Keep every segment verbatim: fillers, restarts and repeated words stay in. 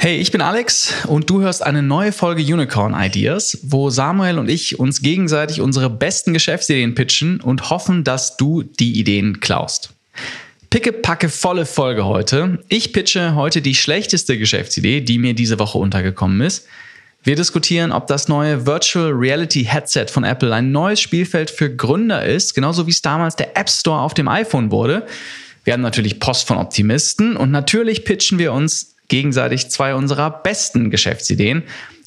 Hey, ich bin Alex und du hörst eine neue Folge Unicorn Ideas, wo Samuel und ich uns gegenseitig unsere besten Geschäftsideen pitchen und hoffen, dass du die Ideen klaust. Pickepacke volle Folge heute. Ich pitche heute die schlechteste Geschäftsidee, die mir diese Woche untergekommen ist. Wir diskutieren, ob das neue Virtual Reality Headset von Apple ein neues Spielfeld für Gründer ist, genauso wie es damals der App Store auf dem iPhone wurde. Wir haben natürlich Post von Optimisten und natürlich pitchen wir uns gegenseitig zwei unserer besten Geschäftsideen.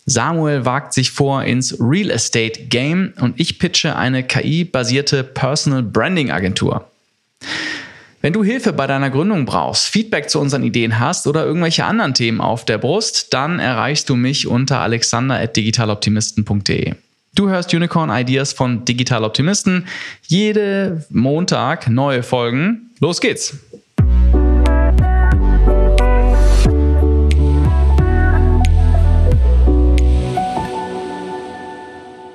Samuel wagt sich vor ins Real Estate Game und ich pitche eine K I-basierte Personal Branding Agentur. Wenn du Hilfe bei deiner Gründung brauchst, Feedback zu unseren Ideen hast oder irgendwelche anderen Themen auf der Brust, dann erreichst du mich unter alexander at digital optimisten punkt de. Du hörst Unicorn Ideas von Digital Optimisten. Jeden Montag neue Folgen. Los geht's!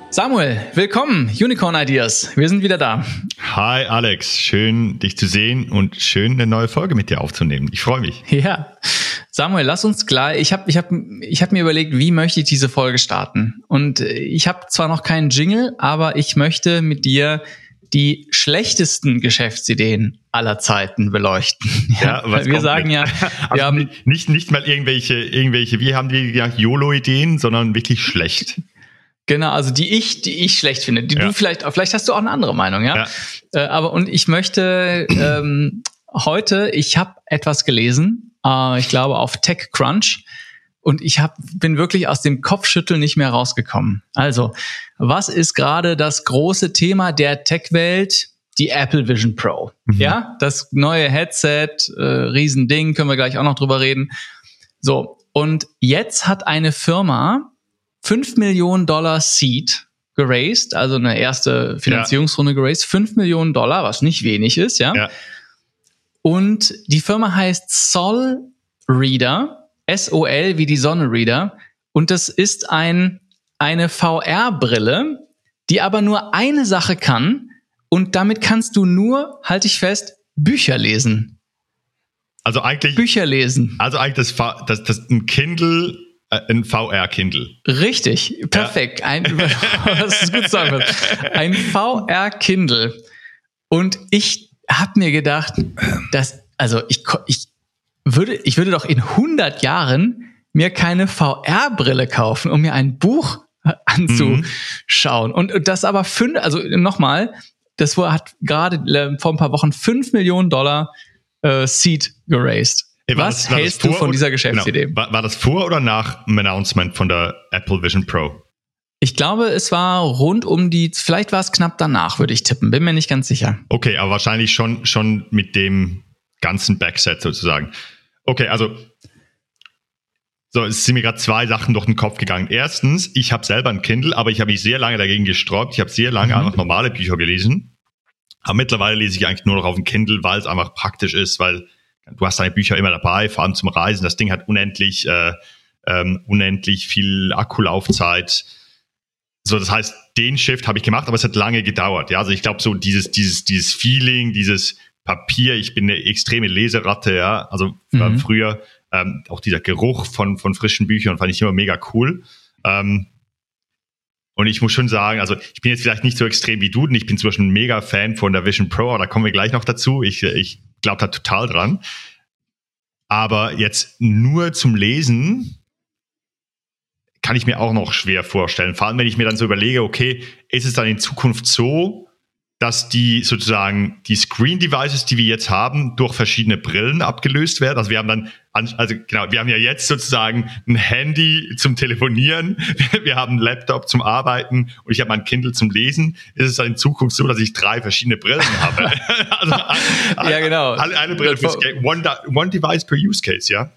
Samuel, willkommen, Unicorn Ideas. Wir sind wieder da. Hi Alex, schön dich zu sehen und schön eine neue Folge mit dir aufzunehmen. Ich freue mich. Ja, Samuel, lass uns gleich, ich habe ich hab, ich hab mir überlegt, wie möchte ich diese Folge starten? Und ich habe zwar noch keinen Jingle, aber ich möchte mit dir die schlechtesten Geschäftsideen aller Zeiten beleuchten. Ja, ja was wir sagen mit? Ja, wir also haben nicht, nicht mal irgendwelche, irgendwelche, wir haben die ja YOLO-Ideen, sondern wirklich schlecht. Genau, also die ich, die ich schlecht finde. Die ja. Du vielleicht, vielleicht hast du auch eine andere Meinung, ja. ja. Äh, aber und ich möchte ähm, heute, ich habe etwas gelesen, äh, ich glaube auf TechCrunch, und ich hab, bin wirklich aus dem Kopfschütteln nicht mehr rausgekommen. Also, was ist gerade das große Thema der Tech-Welt? Die Apple Vision Pro, mhm. ja, das neue Headset, äh, Riesending, können wir gleich auch noch drüber reden. So, und jetzt hat eine Firma fünf Millionen Dollar Seed geraced, also eine erste Finanzierungsrunde ja. geraced, fünf Millionen Dollar, was nicht wenig ist, ja? ja. Und die Firma heißt Sol Reader, S O L wie die Sonne Reader, und das ist ein eine V R-Brille, die aber nur eine Sache kann, und damit kannst du nur, halte ich fest, Bücher lesen. Also eigentlich Bücher lesen. Also eigentlich das das, das ein Kindle Ein V R-Kindle. Richtig, perfekt. Ja. Ein, das ist gut sagen. Ein V R-Kindle. Und ich habe mir gedacht, dass, also ich, ich würde, ich würde doch in hundert Jahren mir keine V R-Brille kaufen, um mir ein Buch anzuschauen. Mhm. Und, und das aber fünf, also nochmal, das hat gerade vor ein paar Wochen fünf Millionen Dollar äh, Seed geraced. Hey, was das, hältst du von dieser Geschäftsidee? Genau. War, war das vor oder nach dem Announcement von der Apple Vision Pro? Ich glaube, es war rund um die, vielleicht war es knapp danach, würde ich tippen. Bin mir nicht ganz sicher. Okay, aber wahrscheinlich schon, schon mit dem ganzen Backset sozusagen. Okay, also so, es sind mir gerade zwei Sachen durch den Kopf gegangen. Erstens, ich habe selber ein Kindle, aber ich habe mich sehr lange dagegen gesträubt. Ich habe sehr lange mhm. einfach normale Bücher gelesen. Aber mittlerweile lese ich eigentlich nur noch auf dem Kindle, weil es einfach praktisch ist, weil du hast deine Bücher immer dabei, vor allem zum Reisen. Das Ding hat unendlich, äh, ähm, unendlich viel Akkulaufzeit. So, das heißt, den Shift habe ich gemacht, aber es hat lange gedauert. Ja, also ich glaube, so dieses, dieses, dieses Feeling, dieses Papier. Ich bin eine extreme Leseratte. Ja, also mhm. früher ähm, auch dieser Geruch von von frischen Büchern fand ich immer mega cool. Ähm, Und ich muss schon sagen, also ich bin jetzt vielleicht nicht so extrem wie du, und ich bin zum Beispiel ein mega Fan von der Vision Pro, aber da kommen wir gleich noch dazu. Ich, ich glaube da total dran. Aber jetzt nur zum Lesen kann ich mir auch noch schwer vorstellen. Vor allem, wenn ich mir dann so überlege, okay, ist es dann in Zukunft so, dass die sozusagen die Screen-Devices, die wir jetzt haben, durch verschiedene Brillen abgelöst werden. Also wir haben dann, also genau, wir haben ja jetzt sozusagen ein Handy zum Telefonieren, wir haben einen Laptop zum Arbeiten und ich habe mein Kindle zum Lesen. Ist es dann in Zukunft so, dass ich drei verschiedene Brillen habe? Also, ja, genau. Alle, eine Brille fürs Game, one, one device per use case, ja?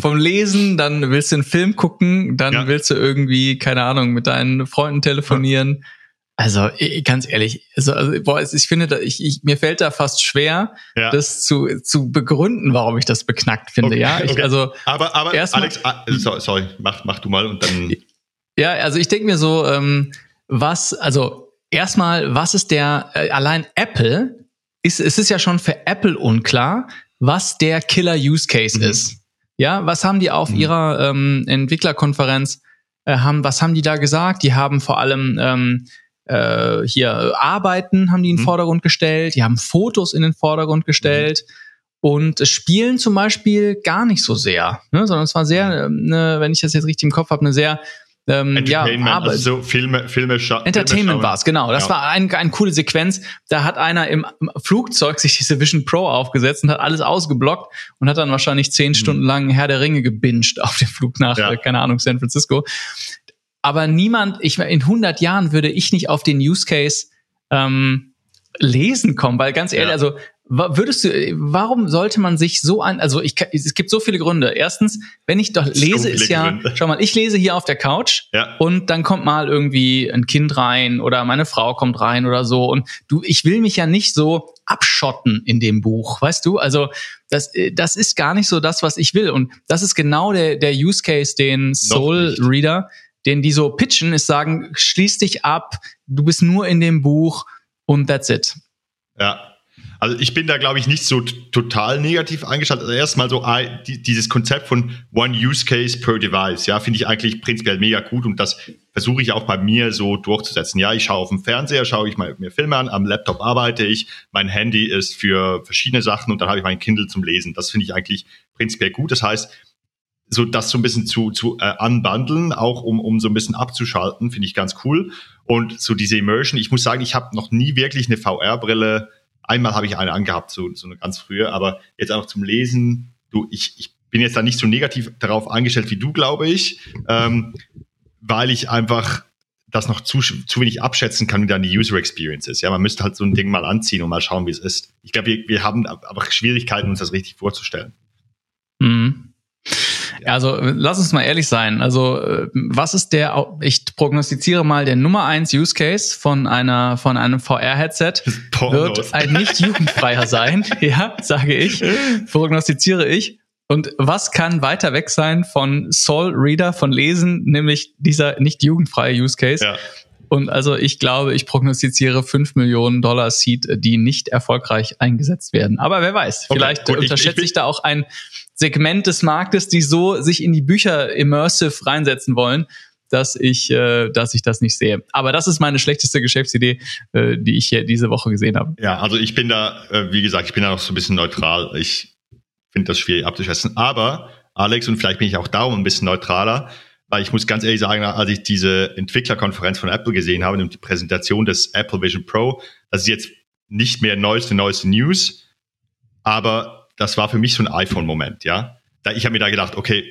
Vom Lesen, dann willst du einen Film gucken, dann ja. willst du irgendwie, keine Ahnung, mit deinen Freunden telefonieren. Ja. Also ganz ehrlich, also, also boah, ich finde, ich, ich, mir fällt da fast schwer, ja. das zu zu begründen, warum ich das beknackt finde. Okay, ja, ich, okay. also aber aber erstmal, Alex, sorry, sorry, mach mach du mal und dann. Ja, also ich denke mir so, ähm, was, also erstmal, was ist der äh, allein Apple ist, es ist ja schon für Apple unklar, was der Killer Use Case mhm. ist. Ja, was haben die auf mhm. ihrer ähm, Entwicklerkonferenz, äh, haben, was haben die da gesagt? Die haben vor allem ähm, äh, hier Arbeiten haben die in den mhm. Vordergrund gestellt, die haben Fotos in den Vordergrund gestellt mhm. und Spielen zum Beispiel gar nicht so sehr, ne? Sondern es war sehr, mhm. ne, wenn ich das jetzt richtig im Kopf habe, eine sehr Ähm, Entertainment, ja, Arbeit. Also so Filme, Filme scha- Entertainment war es, genau. Das ja. war ein, eine coole Sequenz. Da hat einer im Flugzeug sich diese Vision Pro aufgesetzt und hat alles ausgeblockt und hat dann wahrscheinlich zehn mhm. Stunden lang Herr der Ringe gebinged auf dem Flug nach, ja. äh, keine Ahnung, San Francisco. Aber niemand, ich in hundert Jahren würde ich nicht auf den Use Case ähm, lesen kommen, weil ganz ehrlich, ja. also würdest du, warum sollte man sich so ein, also ich, es gibt so viele Gründe. Erstens, wenn ich doch lese, ist ja, Gründe. schau mal, ich lese hier auf der Couch ja. und dann kommt mal irgendwie ein Kind rein oder meine Frau kommt rein oder so und du, ich will mich ja nicht so abschotten in dem Buch, weißt du? Also das, das ist gar nicht so das, was ich will und das ist genau der, der Use Case, den Sol Reader, den die so pitchen, ist sagen, schließ dich ab, du bist nur in dem Buch und that's it. Ja. Also ich bin da, glaube ich, nicht so t- total negativ eingeschaltet. Also erstmal so I, die, dieses Konzept von One Use Case per Device, ja, finde ich eigentlich prinzipiell mega gut und das versuche ich auch bei mir so durchzusetzen. Ja, ich schaue auf dem Fernseher, schaue ich mal mir Filme an, am Laptop arbeite ich, mein Handy ist für verschiedene Sachen und dann habe ich mein Kindle zum Lesen. Das finde ich eigentlich prinzipiell gut. Das heißt, so das so ein bisschen zu zu äh, unbundeln, auch um um so ein bisschen abzuschalten, finde ich ganz cool. Und so diese Immersion, ich muss sagen, ich habe noch nie wirklich eine V R-Brille. Einmal habe ich eine angehabt, so, so eine ganz frühe, aber jetzt einfach zum Lesen, du, ich, ich bin jetzt da nicht so negativ darauf eingestellt wie du, glaube ich, ähm, weil ich einfach das noch zu, zu wenig abschätzen kann, wie dann die User Experience ist. Ja, man müsste halt so ein Ding mal anziehen und mal schauen, wie es ist. Ich glaube, wir, wir haben einfach Schwierigkeiten, uns das richtig vorzustellen. Mhm. Ja. Also lass uns mal ehrlich sein. Also was ist der? Ich prognostiziere mal, der Nummer eins Use Case von einer von einem V R-Headset wird ein nicht jugendfreier sein. Ja, sage ich, prognostiziere ich. Und was kann weiter weg sein von Sol Reader, von Lesen, nämlich dieser nicht jugendfreie Use Case? Ja. Und also ich glaube, ich prognostiziere fünf Millionen Dollar Seed, die nicht erfolgreich eingesetzt werden. Aber wer weiß, vielleicht okay, gut, unterschätze ich, ich da auch ein Segment des Marktes, die so sich in die Bücher immersive reinsetzen wollen, dass ich, äh, dass ich das nicht sehe. Aber das ist meine schlechteste Geschäftsidee, äh, die ich hier diese Woche gesehen habe. Ja, also ich bin da, äh, wie gesagt, ich bin da noch so ein bisschen neutral. Ich finde das schwierig abzuschätzen. Aber, Alex, und vielleicht bin ich auch darum ein bisschen neutraler, weil ich muss ganz ehrlich sagen, als ich diese Entwicklerkonferenz von Apple gesehen habe und die Präsentation des Apple Vision Pro, das ist jetzt nicht mehr neueste, neueste News, aber das war für mich so ein iPhone-Moment, ja. Da, ich habe mir da gedacht, okay,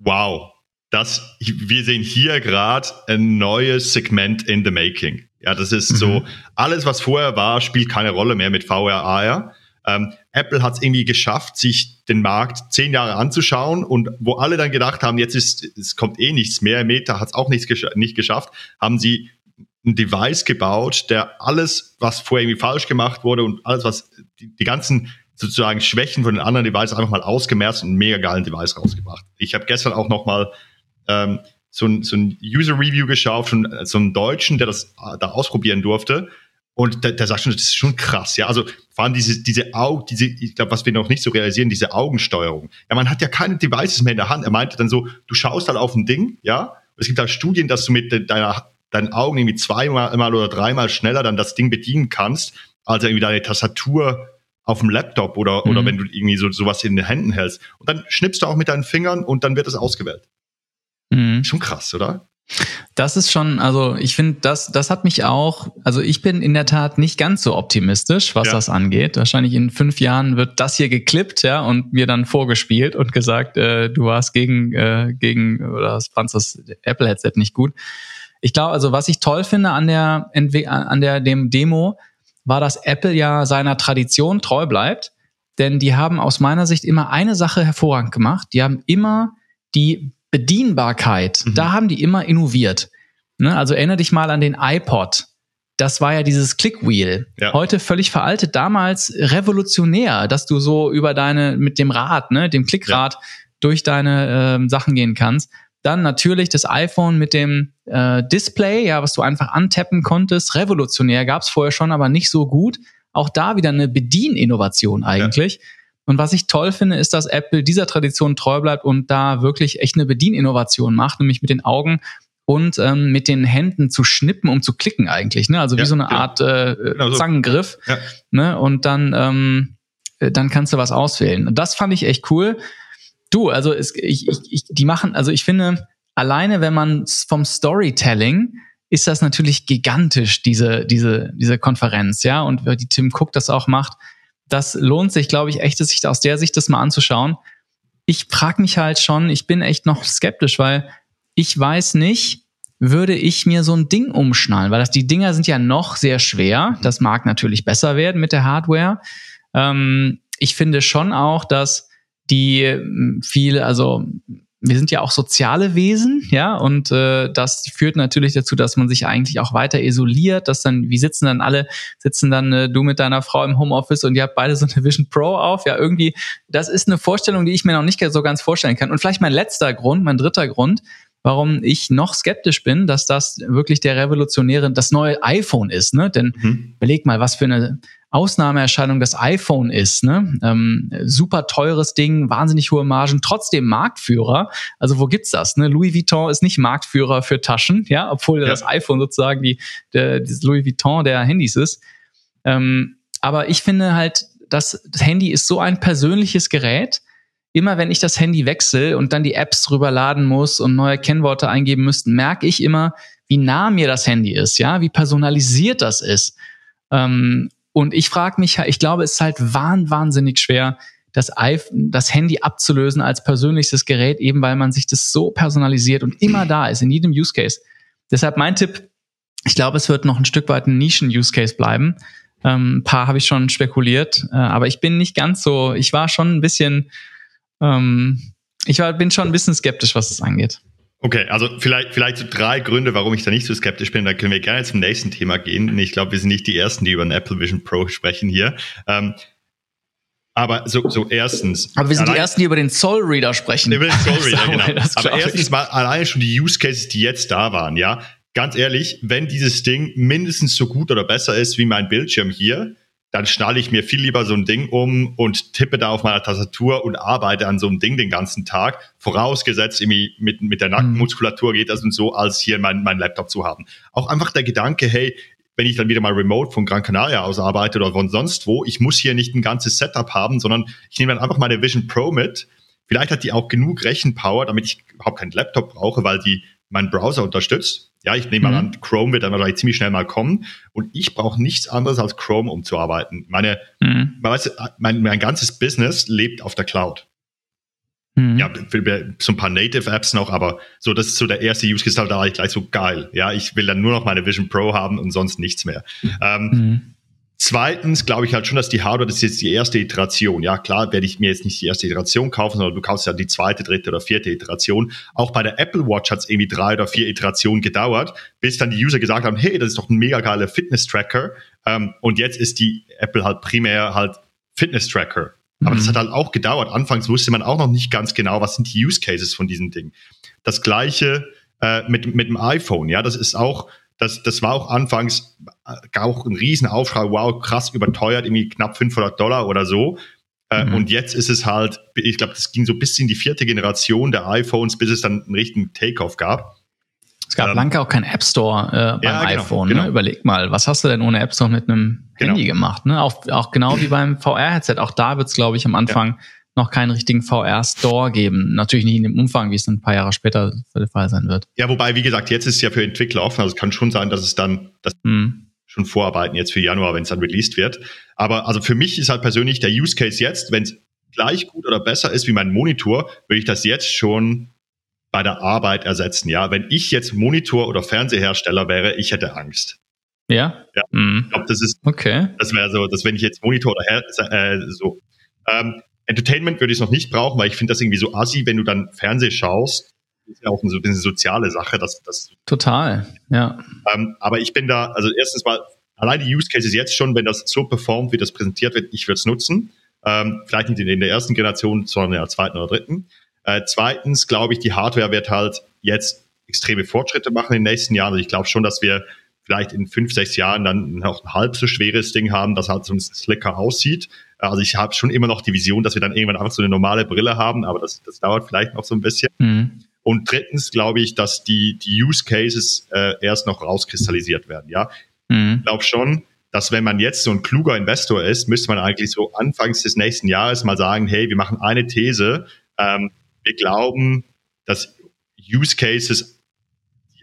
wow, das, wir sehen hier gerade ein neues Segment in the making. Ja, das ist mhm. so, alles, was vorher war, spielt keine Rolle mehr mit V R, A R. Ähm, Apple hat es irgendwie geschafft, sich den Markt zehn Jahre anzuschauen und wo alle dann gedacht haben, jetzt ist, es kommt eh nichts mehr, Meta hat es auch nichts gesch- nicht geschafft, haben sie ein Device gebaut, der alles, was vorher irgendwie falsch gemacht wurde und alles, was die, die ganzen sozusagen Schwächen von den anderen Devices einfach mal ausgemerzt und einen mega geilen Device rausgebracht. Ich habe gestern auch nochmal ähm, so ein, so ein User-Review geschaut von so einem Deutschen, der das da ausprobieren durfte. Und der, der sagt schon, das ist schon krass, ja. Also vor allem diese, diese Augen, diese, ich glaube, was wir noch nicht so realisieren, diese Augensteuerung. Ja, man hat ja keine Devices mehr in der Hand. Er meinte dann so, du schaust halt auf ein Ding, ja. Und es gibt halt Studien, dass du mit deiner, deinen Augen irgendwie zweimal mal oder dreimal schneller dann das Ding bedienen kannst, als irgendwie deine Tastatur auf dem Laptop oder, mhm. oder wenn du irgendwie so, sowas in den Händen hältst. Und dann schnippst du auch mit deinen Fingern und dann wird es ausgewählt. Mhm. Schon krass, oder? Das ist schon, also ich finde, das das hat mich auch, also ich bin in der Tat nicht ganz so optimistisch, was ja. das angeht. Wahrscheinlich in fünf Jahren wird das hier geklippt, ja, und mir dann vorgespielt und gesagt, äh, du warst gegen, äh, gegen, oder fandst das Apple-Headset nicht gut. Ich glaube, also was ich toll finde an der, an der dem Demo, war, dass Apple ja seiner Tradition treu bleibt, denn die haben aus meiner Sicht immer eine Sache hervorragend gemacht. Die haben immer die Bedienbarkeit, mhm. da haben die immer innoviert. Ne? Also erinnere dich mal an den iPod. Das war ja dieses Clickwheel. Ja. Heute völlig veraltet, damals revolutionär, dass du so über deine, mit dem Rad, ne, dem Klickrad ja. durch deine ähm, Sachen gehen kannst. Dann natürlich das iPhone mit dem äh, Display, ja, was du einfach antappen konntest. Revolutionär, gab es vorher schon, aber nicht so gut. Auch da wieder eine Bedieninnovation eigentlich. Ja. Und was ich toll finde, ist, dass Apple dieser Tradition treu bleibt und da wirklich echt eine Bedieninnovation macht, nämlich mit den Augen und ähm, mit den Händen zu schnippen, um zu klicken eigentlich, ne? Also wie ja, so eine genau. Art äh, genau so. Zangengriff, ja. ne? Und dann, ähm, dann kannst du was auswählen. Und das fand ich echt cool. Du, also es, ich, ich, die machen, also ich finde, alleine wenn man vom Storytelling ist das natürlich gigantisch, diese diese diese Konferenz, ja, und wie Tim Cook das auch macht, das lohnt sich, glaube ich, echt, sich aus der Sicht das mal anzuschauen. Ich frage mich halt schon, ich bin echt noch skeptisch, weil ich weiß nicht, würde ich mir so ein Ding umschnallen, weil das, die Dinger sind ja noch sehr schwer, das mag natürlich besser werden mit der Hardware. Ähm, ich finde schon auch, dass die viele, also wir sind ja auch soziale Wesen, ja, und äh, das führt natürlich dazu, dass man sich eigentlich auch weiter isoliert, dass dann, wie sitzen dann alle, sitzen dann äh, du mit deiner Frau im Homeoffice und ihr habt beide so eine Vision Pro auf, ja, irgendwie, das ist eine Vorstellung, die ich mir noch nicht so ganz vorstellen kann. Und vielleicht mein letzter Grund, mein dritter Grund, warum ich noch skeptisch bin, dass das wirklich der revolutionäre, das neue iPhone ist, ne, denn mhm. überleg mal, was für eine Ausnahmeerscheinung das iPhone ist, ne? Ähm, super teures Ding, wahnsinnig hohe Margen, trotzdem Marktführer. Also wo gibt's das, ne? Louis Vuitton ist nicht Marktführer für Taschen, ja, obwohl ja. das iPhone sozusagen die, der, das Louis Vuitton der Handys ist. Ähm, aber ich finde halt, das, das Handy ist so ein persönliches Gerät. Immer wenn ich das Handy wechsle und dann die Apps rüberladen muss und neue Kennworte eingeben müsste, merke ich immer, wie nah mir das Handy ist, ja, wie personalisiert das ist. Ähm, Und ich frage mich, ich glaube, es ist halt wahnsinnig schwer, das iPhone, das Handy abzulösen als persönliches Gerät, eben weil man sich das so personalisiert und immer da ist, in jedem Use Case. Deshalb mein Tipp, ich glaube, es wird noch ein Stück weit ein Nischen-Use Case bleiben. Ähm, ein paar habe ich schon spekuliert, äh, aber ich bin nicht ganz so, ich war schon ein bisschen, ähm, ich war, bin schon ein bisschen skeptisch, was das angeht. Okay, also vielleicht vielleicht so drei Gründe, warum ich da nicht so skeptisch bin. Da können wir gerne zum nächsten Thema gehen. Und ich glaube, wir sind nicht die Ersten, die über den Apple Vision Pro sprechen hier. Ähm, aber so, so erstens. Aber wir sind die Ersten, die über den Sol Reader sprechen. Über den Sol Reader, genau. Aber erstens mal alleine schon die Use Cases, die jetzt da waren, ja. Ganz ehrlich, wenn dieses Ding mindestens so gut oder besser ist wie mein Bildschirm hier, dann schnalle ich mir viel lieber so ein Ding um und tippe da auf meiner Tastatur und arbeite an so einem Ding den ganzen Tag, vorausgesetzt irgendwie mit, mit der Nackenmuskulatur geht das und so, als hier meinen mein Laptop zu haben. Auch einfach der Gedanke, hey, wenn ich dann wieder mal remote von Gran Canaria aus arbeite oder von sonst wo, ich muss hier nicht ein ganzes Setup haben, sondern ich nehme dann einfach meine Vision Pro mit. Vielleicht hat die auch genug Rechenpower, damit ich überhaupt keinen Laptop brauche, weil die meinen Browser unterstützt. Ja, ich nehme mal mhm. an, Chrome wird dann wahrscheinlich ziemlich schnell mal kommen und ich brauche nichts anderes als Chrome, um zu arbeiten. Meine, mhm. man weiß, mein, mein ganzes Business lebt auf der Cloud. Mhm. Ja, so ein paar Native-Apps noch, aber so, das ist so der erste Use Case, da war ich gleich so geil. Ja, ich will dann nur noch meine Vision Pro haben und sonst nichts mehr. Mhm. Ähm, zweitens glaube ich halt schon, dass die Hardware, das ist jetzt die erste Iteration. Ja, klar werde ich mir jetzt nicht die erste Iteration kaufen, sondern du kaufst ja die zweite, dritte oder vierte Iteration. Auch bei der Apple Watch hat es irgendwie drei oder vier Iterationen gedauert, bis dann die User gesagt haben, hey, das ist doch ein mega geiler Fitness-Tracker. Ähm, und jetzt ist die Apple halt primär halt Fitness-Tracker. Aber mhm. das hat halt auch gedauert. Anfangs wusste man auch noch nicht ganz genau, was sind die Use-Cases von diesem Ding. Das Gleiche äh, mit, mit dem iPhone. Ja, das ist auch... Das, das war auch anfangs auch ein Riesenaufschrei, wow, krass überteuert, irgendwie knapp fünfhundert Dollar oder so. Äh, mhm. Und jetzt ist es halt, ich glaube, das ging so bis in die vierte Generation der iPhones, bis es dann einen richtigen Takeoff gab. Es gab ähm, lange auch keinen App Store äh, beim ja, genau, iPhone. Ne? Genau. Überleg mal, was hast du denn ohne App Store mit einem genau. Handy gemacht? Ne? Auch, auch genau wie beim V R-Headset. Auch da wird es, glaube ich, am Anfang ja. noch keinen richtigen V R-Store geben. Natürlich nicht in dem Umfang, wie es ein paar Jahre später der Fall sein wird. Ja, wobei, wie gesagt, jetzt ist es ja für Entwickler offen. Also es kann schon sein, dass es dann dass mm. schon vorarbeiten jetzt für Januar, wenn es dann released wird. Aber also für mich ist halt persönlich der Use Case jetzt, wenn es gleich gut oder besser ist wie mein Monitor, würde ich das jetzt schon bei der Arbeit ersetzen. Ja, wenn ich jetzt Monitor- oder Fernsehersteller wäre, ich hätte Angst. Ja? Ja. Mm. Ich glaube, das ist okay. Das wäre so, dass wenn ich jetzt Monitor oder Her- äh, so... Ähm, Entertainment würde ich noch nicht brauchen, weil ich finde das irgendwie so assi, wenn du dann Fernsehen schaust. Das ist ja auch eine, so ein bisschen soziale Sache. Dass, dass Total, ja. Ähm, aber ich bin da, also erstens mal, allein die Use Cases jetzt schon, wenn das so performt, wie das präsentiert wird, ich würde es nutzen. Ähm, vielleicht nicht in der ersten Generation, sondern in der zweiten oder dritten. Äh, zweitens glaube ich, die Hardware wird halt jetzt extreme Fortschritte machen in den nächsten Jahren. Also ich glaube schon, dass wir vielleicht in fünf, sechs Jahren dann noch ein halb so schweres Ding haben, das halt so ein bisschen lecker aussieht. Also ich habe schon immer noch die Vision, dass wir dann irgendwann einfach so eine normale Brille haben, aber das, das dauert vielleicht noch so ein bisschen. Mhm. Und drittens glaube ich, dass die, die Use Cases äh, erst noch rauskristallisiert werden. Ja, mhm. Ich glaube schon, dass wenn man jetzt so ein kluger Investor ist, müsste man eigentlich so anfangs des nächsten Jahres mal sagen, hey, wir machen eine These. Ähm, wir glauben, dass Use Cases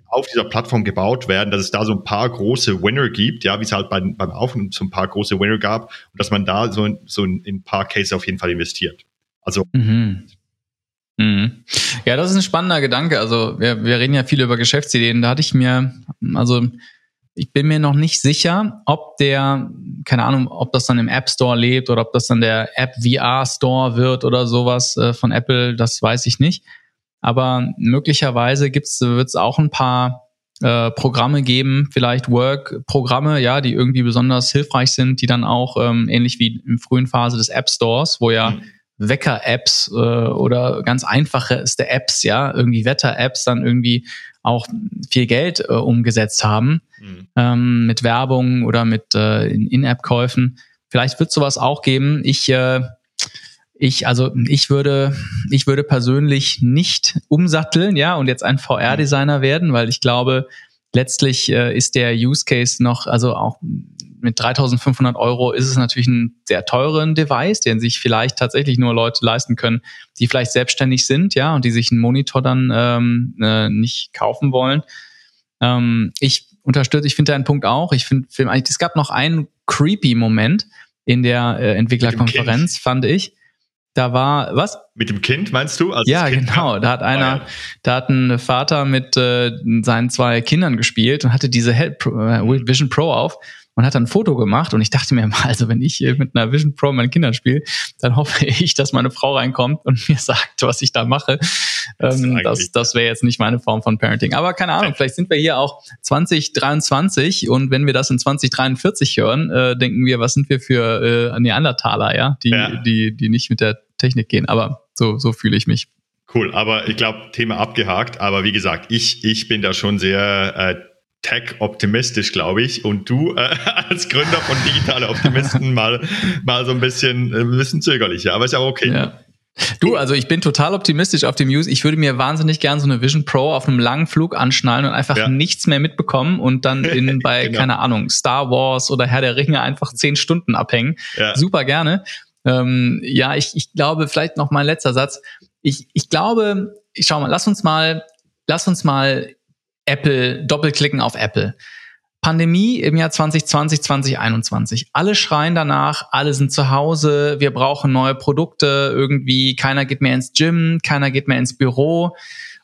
auf dieser Plattform gebaut werden, dass es da so ein paar große Winner gibt, ja, wie es halt beim, beim Aufnehmen so ein paar große Winner gab, und dass man da so in, so in ein paar Cases auf jeden Fall investiert. Also mhm. Mhm. Ja, das ist ein spannender Gedanke. Also wir, wir reden ja viel über Geschäftsideen. Da hatte ich mir, also ich bin mir noch nicht sicher, ob der, keine Ahnung, ob das dann im App Store lebt oder ob das dann der App V R Store wird oder sowas äh, von Apple, das weiß ich nicht. Aber möglicherweise gibt's, wird's auch ein paar äh, Programme geben, vielleicht Work-Programme, ja, die irgendwie besonders hilfreich sind, die dann auch ähm, ähnlich wie in frühen Phase des App Stores, wo ja mhm. Wecker-Apps äh, oder ganz einfacheste Apps, ja, irgendwie Wetter-Apps dann irgendwie auch viel Geld äh, umgesetzt haben mhm. ähm, mit Werbung oder mit äh, In-App-Käufen. Vielleicht wird sowas auch geben. Ich äh, Ich, also, ich würde, ich würde persönlich nicht umsatteln, ja, und jetzt ein V R-Designer werden, weil ich glaube, letztlich äh, ist der Use Case noch, also auch mit dreitausendfünfhundert Euro ist es natürlich ein sehr teuren Device, den sich vielleicht tatsächlich nur Leute leisten können, die vielleicht selbstständig sind, ja, und die sich einen Monitor dann ähm, äh, nicht kaufen wollen. Ähm, ich unterstütze, ich finde deinen Punkt auch. Ich finde, es gab noch einen creepy Moment in der äh, Entwicklerkonferenz, fand ich. Da war, was? Mit dem Kind, meinst du? Also ja, genau. Da hat einer, da hat ein Vater mit äh, seinen zwei Kindern gespielt und hatte diese Head Pro, äh, Vision Pro auf und hat dann ein Foto gemacht. Und ich dachte mir mal, also wenn ich mit einer Vision Pro mit meinen Kindern spiele, dann hoffe ich, dass meine Frau reinkommt und mir sagt, was ich da mache. Das, ähm, das, das wäre jetzt nicht meine Form von Parenting. Aber keine Ahnung, vielleicht sind wir hier auch zwanzig dreiundzwanzig und wenn wir das in zwanzig dreiundvierzig hören, äh, denken wir, was sind wir für äh, Neandertaler, ja? Die, ja. die, die nicht mit der Technik gehen, aber so, so fühle ich mich. Cool, aber ich glaube, Thema abgehakt, aber wie gesagt, ich, ich bin da schon sehr äh, tech-optimistisch, glaube ich, und du äh, als Gründer von Digitale Optimisten mal, mal so ein bisschen, ein bisschen zögerlicher, aber ist ja auch okay. Ja. Du, also ich bin total optimistisch auf dem Use. Ich würde mir wahnsinnig gern so eine Vision Pro auf einem langen Flug anschnallen und einfach ja. nichts mehr mitbekommen und dann in bei, genau. keine Ahnung, Star Wars oder Herr der Ringe einfach zehn Stunden abhängen. Ja. Super gerne. Ähm, ja, ich, ich glaube, vielleicht noch mein letzter Satz. Ich, ich glaube, ich schau mal, lass uns mal, lass uns mal Apple, doppelklicken auf Apple. Pandemie im Jahr zwanzig zwanzig, zwanzig einundzwanzig. Alle schreien danach, alle sind zu Hause, wir brauchen neue Produkte, irgendwie keiner geht mehr ins Gym, keiner geht mehr ins Büro.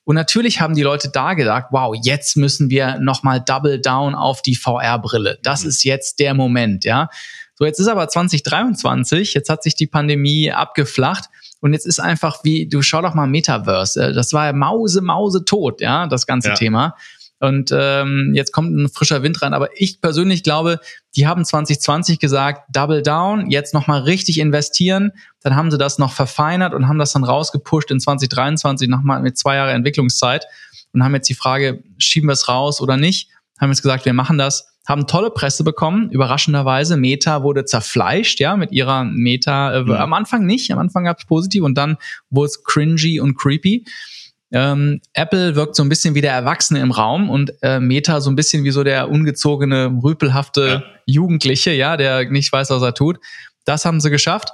Und natürlich haben die Leute da gedacht, wow, jetzt müssen wir nochmal double down auf die V R-Brille. Das mhm. ist jetzt der Moment, ja. So, jetzt ist aber zwanzig dreiundzwanzig, jetzt hat sich die Pandemie abgeflacht und jetzt ist einfach wie, du schau doch mal Metaverse, das war ja Mause, Mause tot, ja, das ganze ja. Thema. Und ähm, jetzt kommt ein frischer Wind rein, aber ich persönlich glaube, die haben zwanzig zwanzig gesagt, double down, jetzt nochmal richtig investieren, dann haben sie das noch verfeinert und haben das dann rausgepusht in zwanzig dreiundzwanzig nochmal mit zwei Jahren Entwicklungszeit und haben jetzt die Frage, schieben wir es raus oder nicht, haben jetzt gesagt, wir machen das. Haben tolle Presse bekommen, überraschenderweise. Meta wurde zerfleischt, ja, mit ihrer Meta. Äh, ja. Am Anfang nicht, am Anfang gab es positiv und dann wurde es cringy und creepy. Ähm, Apple wirkt so ein bisschen wie der Erwachsene im Raum und äh, Meta so ein bisschen wie so der ungezogene, rüpelhafte ja. Jugendliche, ja, der nicht weiß, was er tut. Das haben sie geschafft.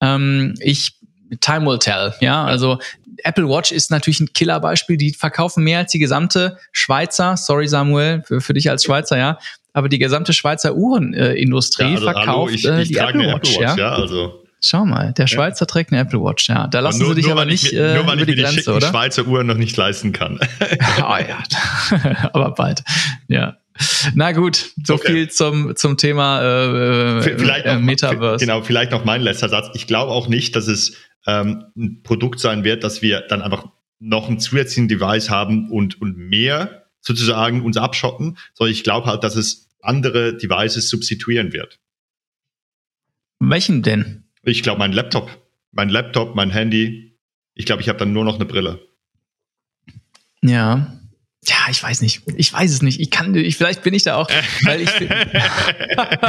Ähm, ich Time will tell, ja, also Apple Watch ist natürlich ein Killerbeispiel, die verkaufen mehr als die gesamte Schweizer, sorry Samuel, für, für dich als Schweizer, ja, aber die gesamte Schweizer Uhrenindustrie äh, ja, also, verkauft hallo, ich, äh, ich die trage Apple Watch, eine Apple Watch, ja, ja also. Schau mal, der Schweizer ja. trägt eine Apple Watch, ja. Da lassen nur, sie dich nur, aber nicht mir, äh, nur, über die, die Grenze, oder? Schweizer Uhren noch nicht leisten kann. Ah oh, ja, aber bald, ja. Na gut, so okay. viel zum, zum Thema äh, vielleicht äh, noch, Metaverse. Genau, vielleicht noch mein letzter Satz. Ich glaube auch nicht, dass es ähm, ein Produkt sein wird, dass wir dann einfach noch ein zusätzlichen Device haben und, und mehr sozusagen uns abschotten, sondern ich glaube halt, dass es andere Devices substituieren wird. Welchen denn? Ich glaube, mein Laptop. Mein Laptop, mein Handy. Ich glaube, ich habe dann nur noch eine Brille. Ja. Ja, ich weiß nicht. Ich weiß es nicht. Ich kann, ich, vielleicht bin ich da auch. Weil ich bin aber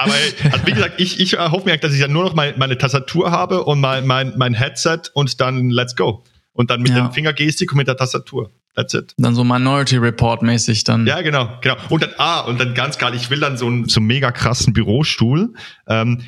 also wie gesagt, ich, ich hoffe mir, dass ich dann nur noch mein, meine Tastatur habe und mein, mein, mein Headset und dann let's go. Und dann mit ja. dem Fingergestik und mit der Tastatur. That's it. Dann so Minority Report mäßig dann. Ja, genau, genau. Und dann, ah, und dann ganz geil, ich will dann so einen so mega krassen Bürostuhl, ähm,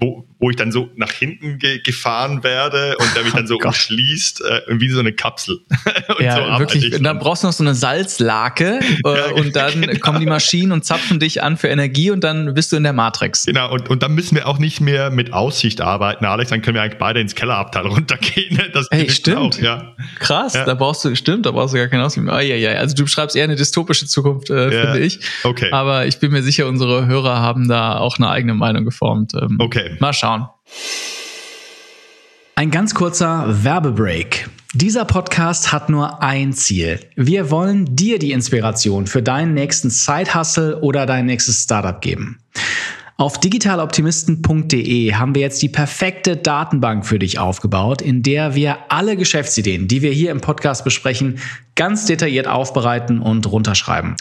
wo, wo ich dann so nach hinten ge- gefahren werde und der mich dann so oh umschließt, äh, wie so eine Kapsel. und ja, so wirklich. Und dann brauchst du noch so eine Salzlake äh, ja, und dann genau. kommen die Maschinen und zapfen dich an für Energie und dann bist du in der Matrix. Genau, und, und dann müssen wir auch nicht mehr mit Aussicht arbeiten, Alex, dann können wir eigentlich beide ins Kellerabteil runtergehen. Das hey, stimmt. Auch, ja. Krass, ja. da brauchst du, stimmt, da brauchst du gar keine Aussicht mehr. Oh, ja, ja. Also du beschreibst eher eine dystopische Zukunft, äh, ja. finde ich. Okay. Aber ich bin mir sicher, unsere Hörer haben da auch eine eigene Meinung geformt. Ähm, okay. Mal schauen. Ein ganz kurzer Werbebreak. Dieser Podcast hat nur ein Ziel. Wir wollen dir die Inspiration für deinen nächsten Side-Hustle oder dein nächstes Startup geben. Auf digital optimisten punkt de haben wir jetzt die perfekte Datenbank für dich aufgebaut, in der wir alle Geschäftsideen, die wir hier im Podcast besprechen, ganz detailliert aufbereiten und runterschreiben.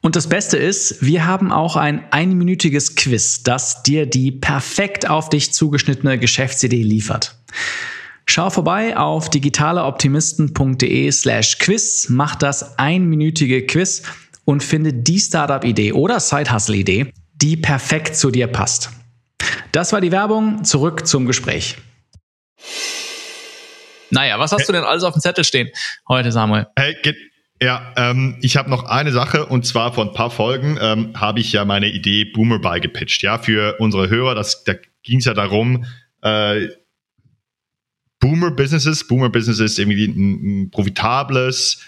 Und das Beste ist, wir haben auch ein einminütiges Quiz, das dir die perfekt auf dich zugeschnittene Geschäftsidee liefert. Schau vorbei auf digitaleoptimisten.de slash quiz, mach das einminütige Quiz und finde die Startup-Idee oder Side-Hustle-Idee, die perfekt zu dir passt. Das war die Werbung, zurück zum Gespräch. Naja, was hast hey. du denn alles auf dem Zettel stehen heute, Samuel? Hey, geht. Ja, ähm, ich habe noch eine Sache, und zwar vor ein paar Folgen ähm, habe ich ja meine Idee Boomer Buy gepitcht. Ja, für unsere Hörer, das, da ging es ja darum, äh, Boomer Businesses, Boomer Businesses irgendwie ein, ein profitables,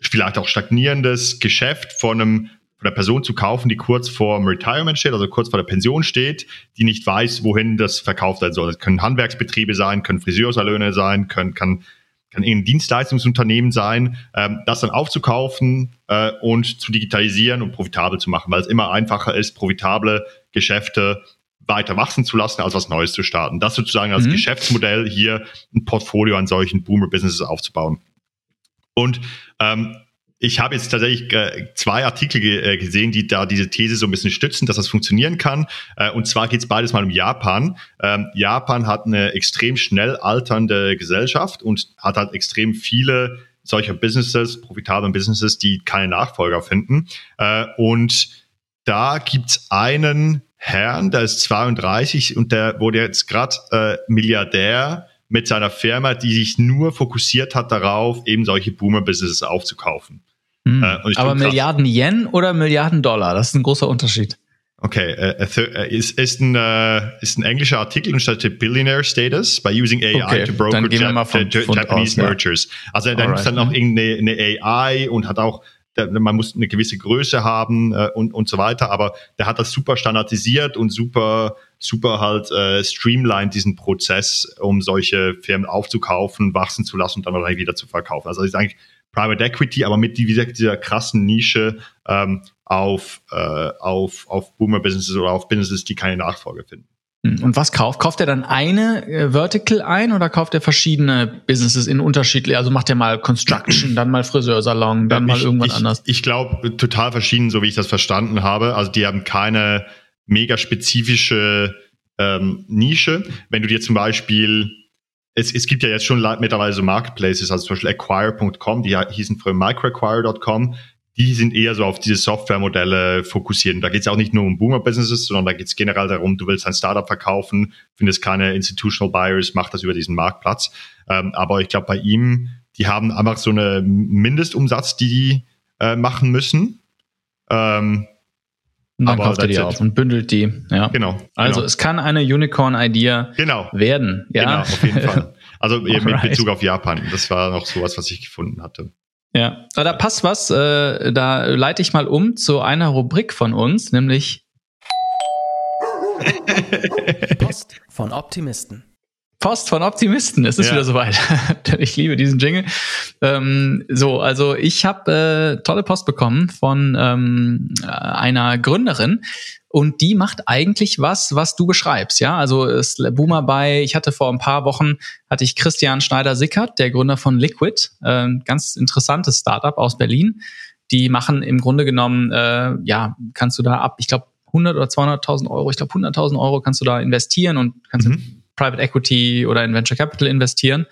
vielleicht auch stagnierendes Geschäft von, einem, von einer Person zu kaufen, die kurz vor dem Retirement steht, also kurz vor der Pension steht, die nicht weiß, wohin das verkauft sein soll. Das können Handwerksbetriebe sein, können Friseursalone sein, können kann kann ein Dienstleistungsunternehmen sein, ähm, das dann aufzukaufen äh, und zu digitalisieren und profitabel zu machen, weil es immer einfacher ist, profitable Geschäfte weiter wachsen zu lassen, als was Neues zu starten. Das sozusagen als mhm. Geschäftsmodell hier ein Portfolio an solchen Boomer-Businesses aufzubauen. Und ähm, ich habe jetzt tatsächlich äh, zwei Artikel ge- äh, gesehen, die da diese These so ein bisschen stützen, dass das funktionieren kann. Äh, und zwar geht es beides mal um Japan. Ähm, Japan hat eine extrem schnell alternde Gesellschaft und hat halt extrem viele solcher Businesses, profitablen Businesses, die keine Nachfolger finden. Äh, und da gibt's einen Herrn, der ist zweiunddreißig und der wurde jetzt gerade äh, Milliardär mit seiner Firma, die sich nur fokussiert hat darauf, eben solche Boomer-Businesses aufzukaufen. Mhm. Äh, aber Milliarden krass. Yen oder Milliarden Dollar? Das ist ein großer Unterschied. Okay, äh, äh, ist, ist, ein, äh, ist ein englischer Artikel und steht Billionaire Status by using A I okay, to broker ja, von, ja, von Japanese aus, mergers. Ja. Also dann Alright. ist dann auch irgendeine eine A I und hat auch, man muss eine gewisse Größe haben äh, und, und so weiter, aber der hat das super standardisiert und super super halt äh, streamlined diesen Prozess, um solche Firmen aufzukaufen, wachsen zu lassen und dann wieder zu verkaufen. Also das ist eigentlich Private Equity, aber mit dieser, dieser krassen Nische ähm, auf, äh, auf, auf Boomer-Businesses oder auf Businesses, die keine Nachfolge finden. Und was kauft? Kauft er dann eine äh, Vertical ein oder kauft er verschiedene Businesses in unterschiedliche? Also macht er mal Construction, dann mal Friseursalon, dann ja, ich, mal irgendwas ich, anders? Ich glaube, total verschieden, so wie ich das verstanden habe. Also die haben keine mega spezifische ähm, Nische. Wenn du dir zum Beispiel, es, es gibt ja jetzt schon mittlerweile so Marketplaces, also zum Beispiel acquire Punkt com, die hießen früher microacquire Punkt com, die sind eher so auf diese Softwaremodelle fokussiert. Da geht es ja auch nicht nur um Boomer-Businesses, sondern da geht es generell darum, du willst ein Startup verkaufen, findest keine Institutional Buyers, mach das über diesen Marktplatz. Ähm, aber ich glaube, bei ihm, die haben einfach so einen Mindestumsatz, die die äh, machen müssen. Ähm, Und dann aber kauft er die auf und bündelt die. Ja. Genau. Also genau. Es kann eine Unicorn-Idea genau. werden. Ja? Genau, auf jeden Fall. Also eben in Bezug auf Japan. Das war noch sowas, was ich gefunden hatte. Ja, aber da passt was. Äh, da leite ich mal um zu einer Rubrik von uns, nämlich Post von Optimisten. Post von Optimisten. Es ist ja wieder soweit. Ich liebe diesen Jingle. Ähm, so, also ich habe äh, tolle Post bekommen von ähm, einer Gründerin. Und die macht eigentlich was, was du beschreibst, ja? Also Boomer Buy, ich hatte vor ein paar Wochen, hatte ich Christian Schneider-Sickert, der Gründer von Liquid, äh, ganz interessantes Startup aus Berlin. Die machen im Grunde genommen, äh, ja, kannst du da ab, ich glaube, hundert oder zweihunderttausend Euro, ich glaube, hunderttausend Euro kannst du da investieren und kannst mhm. in Private Equity oder in Venture Capital investieren.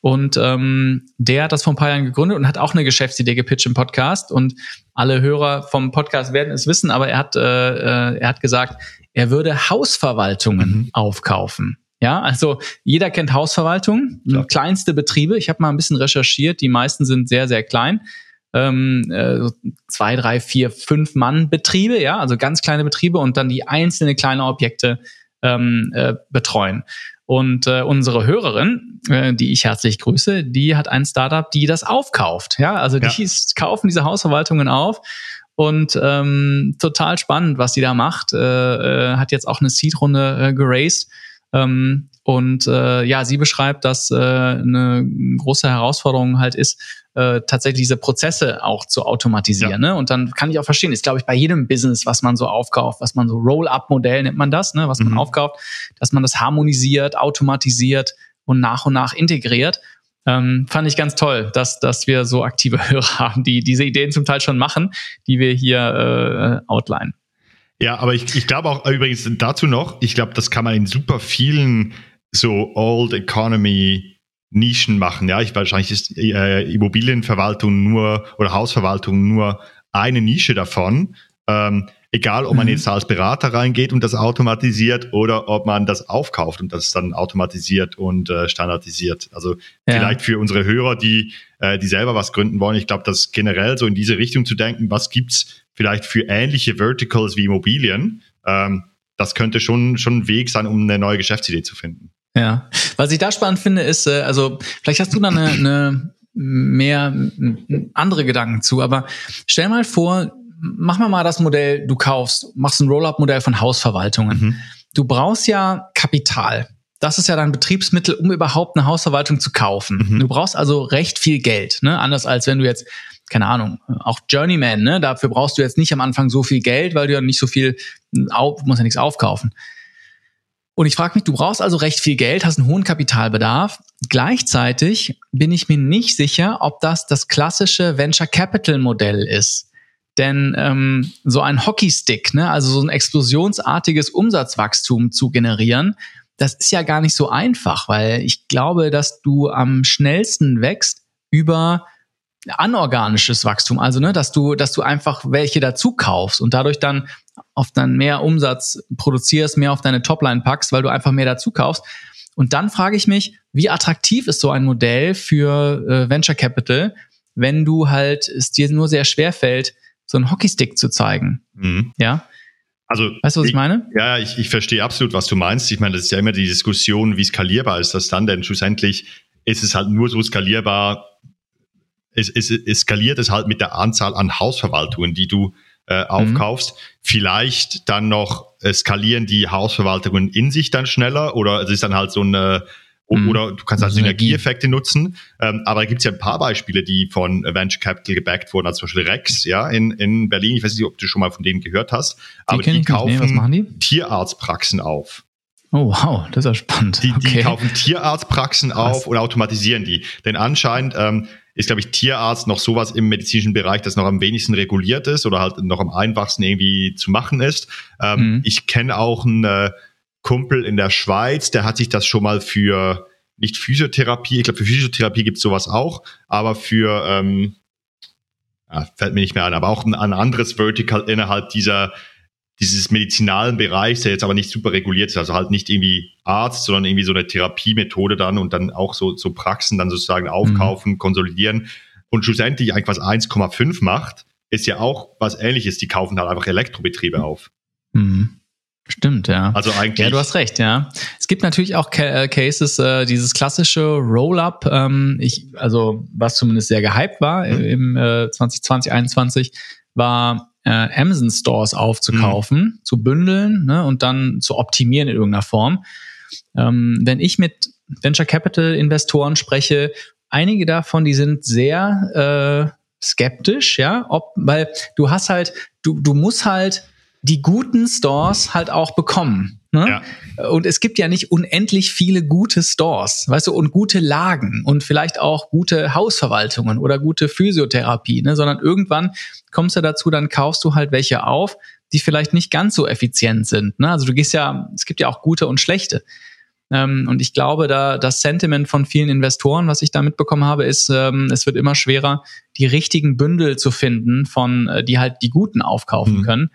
Und ähm, der hat das vor ein paar Jahren gegründet und hat auch eine Geschäftsidee gepitcht im Podcast. Und alle Hörer vom Podcast werden es wissen, aber er hat äh, er hat gesagt, er würde Hausverwaltungen mhm. aufkaufen. Ja, also jeder kennt Hausverwaltungen, ja. kleinste Betriebe. Ich habe mal ein bisschen recherchiert, die meisten sind sehr, sehr klein. Ähm, äh, zwei, drei, vier, fünf Mann Betriebe, ja, also ganz kleine Betriebe und dann die einzelnen kleinen Objekte ähm, äh, betreuen. Und äh, unsere Hörerin, äh, die ich herzlich grüße, die hat ein Startup, die das aufkauft. Ja, also die ja. kaufen diese Hausverwaltungen auf und ähm, total spannend, was die da macht. Äh, äh, hat jetzt auch eine Seed-Runde äh, geraced ähm, und äh, ja, sie beschreibt, dass äh, eine große Herausforderung halt ist, äh, tatsächlich diese Prozesse auch zu automatisieren. Ja. Ne? Und dann kann ich auch verstehen, ist glaube ich bei jedem Business, was man so aufkauft, was man so Roll-Up-Modell nennt man das, ne, was mhm. man aufkauft, dass man das harmonisiert, automatisiert und nach und nach integriert. Ähm, fand ich ganz toll, dass dass wir so aktive Hörer haben, die diese Ideen zum Teil schon machen, die wir hier äh, outlinen. Ja, aber ich, ich glaube auch übrigens dazu noch, ich glaube, das kann man in super vielen so Old Economy Nischen machen, ja. Ich, wahrscheinlich ist äh, Immobilienverwaltung nur oder Hausverwaltung nur eine Nische davon. Ähm, egal, ob man mhm. jetzt als Berater reingeht und das automatisiert oder ob man das aufkauft und das dann automatisiert und äh, standardisiert. Also ja. vielleicht für unsere Hörer, die, äh, die selber was gründen wollen. Ich glaube, das generell so in diese Richtung zu denken, was gibt's vielleicht für ähnliche Verticals wie Immobilien? Ähm, das könnte schon, schon ein Weg sein, um eine neue Geschäftsidee zu finden. Ja, was ich da spannend finde, ist, äh, also vielleicht hast du da eine, eine mehr andere Gedanken zu, aber stell mal vor, mach mal mal das Modell, du kaufst, machst ein Roll-Up-Modell von Hausverwaltungen. Mhm. Du brauchst ja Kapital. Das ist ja dein Betriebsmittel, um überhaupt eine Hausverwaltung zu kaufen. Mhm. Du brauchst also recht viel Geld, ne? Anders als wenn du jetzt, keine Ahnung, auch Journeyman, ne? Dafür brauchst du jetzt nicht am Anfang so viel Geld, weil du ja nicht so viel, auf, musst ja nichts aufkaufen. Und ich frage mich, du brauchst also recht viel Geld, hast einen hohen Kapitalbedarf. Gleichzeitig bin ich mir nicht sicher, ob das das klassische Venture Capital Modell ist. Denn ähm, so ein Hockeystick, ne, also so ein explosionsartiges Umsatzwachstum zu generieren, das ist ja gar nicht so einfach, weil ich glaube, dass du am schnellsten wächst über anorganisches Wachstum, also ne, dass du, dass du einfach welche dazu kaufst und dadurch dann oft dann mehr Umsatz produzierst, mehr auf deine Topline packst, weil du einfach mehr dazu kaufst. Und dann frage ich mich, wie attraktiv ist so ein Modell für äh, Venture Capital, wenn du halt es dir nur sehr schwer fällt, so einen Hockeystick zu zeigen. Mhm. Ja. Also, weißt du, was ich, ich meine? Ja, ich, ich verstehe absolut, was du meinst. Ich meine, das ist ja immer die Diskussion, wie skalierbar ist das dann, denn schlussendlich ist es halt nur so skalierbar, Es, es, es skaliert es halt mit der Anzahl an Hausverwaltungen, die du äh, aufkaufst. Mhm. Vielleicht dann noch äh, skalieren die Hausverwaltungen in sich dann schneller oder es ist dann halt so eine, mhm. oder du kannst halt Synergieeffekte nutzen. Ähm, aber da gibt es ja ein paar Beispiele, die von Venture Capital gebackt wurden, also zum Beispiel Rex ja, in, in Berlin. Ich weiß nicht, ob du schon mal von denen gehört hast. Aber die, die kaufen Was machen die? Tierarztpraxen auf. Oh wow, das ist ja spannend. Die, die okay. kaufen Tierarztpraxen Krass. auf oder automatisieren die. Denn anscheinend ähm, ist, glaube ich, Tierarzt noch sowas im medizinischen Bereich, das noch am wenigsten reguliert ist oder halt noch am einfachsten irgendwie zu machen ist. Ähm, mhm. Ich kenne auch einen äh, Kumpel in der Schweiz, der hat sich das schon mal für, nicht Physiotherapie, ich glaube, für Physiotherapie gibt es sowas auch, aber für, ähm, ja, fällt mir nicht mehr ein, aber auch ein, ein anderes Vertical innerhalb dieser dieses medizinalen Bereichs, der jetzt aber nicht super reguliert ist, also halt nicht irgendwie Arzt, sondern irgendwie so eine Therapiemethode dann und dann auch so, so Praxen dann sozusagen aufkaufen, mhm. konsolidieren und schlussendlich eigentlich was eins Komma fünf macht, ist ja auch was Ähnliches. Die kaufen halt einfach Elektrobetriebe auf. Mhm. Stimmt, ja. Also eigentlich. Ja, du hast recht, ja. Es gibt natürlich auch Ca- Cases, äh, dieses klassische Roll-Up, ähm, ich, also was zumindest sehr gehypt war mhm. im äh, zwanzig zwanzig, einundzwanzig, war Amazon Stores aufzukaufen, mhm. zu bündeln, ne, und dann zu optimieren in irgendeiner Form. Ähm, wenn ich mit Venture Capital Investoren spreche, einige davon, die sind sehr äh, skeptisch, ja, ob, weil du hast halt, du, du musst halt die guten Stores halt auch bekommen. Ne? Ja. Und es gibt ja nicht unendlich viele gute Stores, weißt du, und gute Lagen und vielleicht auch gute Hausverwaltungen oder gute Physiotherapie, ne? Sondern irgendwann kommst du dazu, dann kaufst du halt welche auf, die vielleicht nicht ganz so effizient sind. Ne? Also du gehst ja, es gibt ja auch gute und schlechte. Ähm, und ich glaube, da das Sentiment von vielen Investoren, was ich da mitbekommen habe, ist, ähm, es wird immer schwerer, die richtigen Bündel zu finden, von die halt die guten aufkaufen mhm. können.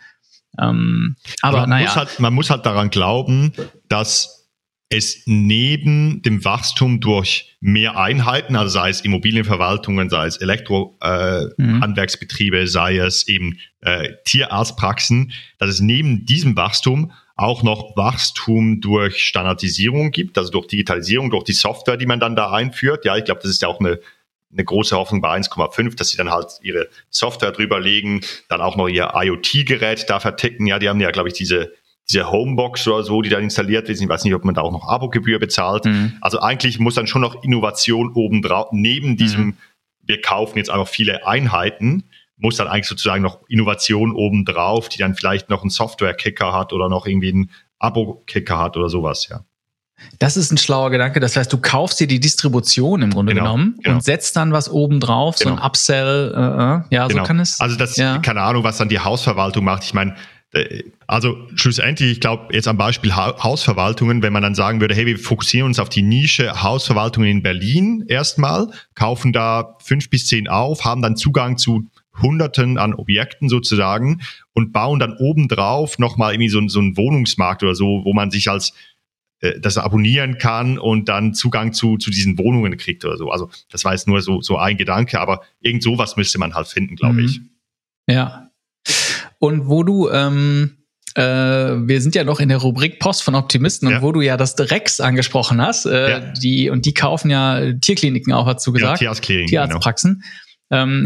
Ähm, aber man, naja. muss halt, man muss halt daran glauben, dass es neben dem Wachstum durch mehr Einheiten, also sei es Immobilienverwaltungen, sei es Elektrohandwerksbetriebe, äh, mhm. sei es eben äh, Tierarztpraxen, dass es neben diesem Wachstum auch noch Wachstum durch Standardisierung gibt, also durch Digitalisierung, durch die Software, die man dann da einführt. Ja, ich glaube, das ist ja auch eine eine große Hoffnung bei eins Komma fünf, dass sie dann halt ihre Software drüberlegen, dann auch noch ihr IoT-Gerät da verticken. Ja, die haben ja, glaube ich, diese, diese Homebox oder so, die dann installiert ist. Ich weiß nicht, ob man da auch noch Abogebühr bezahlt. Mhm. Also eigentlich muss dann schon noch Innovation obendrauf, neben diesem, mhm. wir kaufen jetzt einfach viele Einheiten, muss dann eigentlich sozusagen noch Innovation obendrauf, die dann vielleicht noch einen Software-Kicker hat oder noch irgendwie einen Abo-Kicker hat oder sowas, ja. Das ist ein schlauer Gedanke. Das heißt, du kaufst dir die Distribution im Grunde genau, genommen genau. und setzt dann was oben drauf, genau. so ein Upsell. Äh, ja, genau. so kann es. Also das, ja. keine Ahnung, was dann die Hausverwaltung macht. Ich meine, also schlussendlich, ich glaube, jetzt am Beispiel ha- Hausverwaltungen, wenn man dann sagen würde, hey, wir fokussieren uns auf die Nische Hausverwaltungen in Berlin erstmal, kaufen da fünf bis zehn auf, haben dann Zugang zu Hunderten an Objekten sozusagen und bauen dann obendrauf nochmal irgendwie so, so einen Wohnungsmarkt oder so, wo man sich als das abonnieren kann und dann Zugang zu, zu diesen Wohnungen kriegt oder so. Also das war jetzt nur so, so ein Gedanke, aber irgend sowas müsste man halt finden, glaube mhm. ich. Ja. Und wo du, ähm, äh, wir sind ja noch in der Rubrik Post von Optimisten und ja. wo du ja das Rex angesprochen hast, äh, ja. die und die kaufen ja Tierkliniken auch, dazu gesagt. Ja, Tierarztkliniken, Tierarztpraxen. Genau.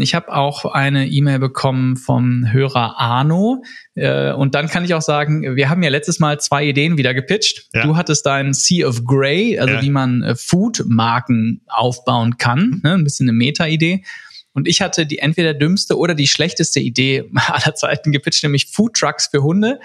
Ich habe auch eine E-Mail bekommen vom Hörer Arno. Und dann kann ich auch sagen, wir haben ja letztes Mal zwei Ideen wieder gepitcht. Ja. Du hattest deinen Sea of Grey, also ja. wie man Food-Marken aufbauen kann. Ne? Ein bisschen eine Meta-Idee. Und ich hatte die entweder dümmste oder die schlechteste Idee aller Zeiten gepitcht, nämlich Food-Trucks für Hunde.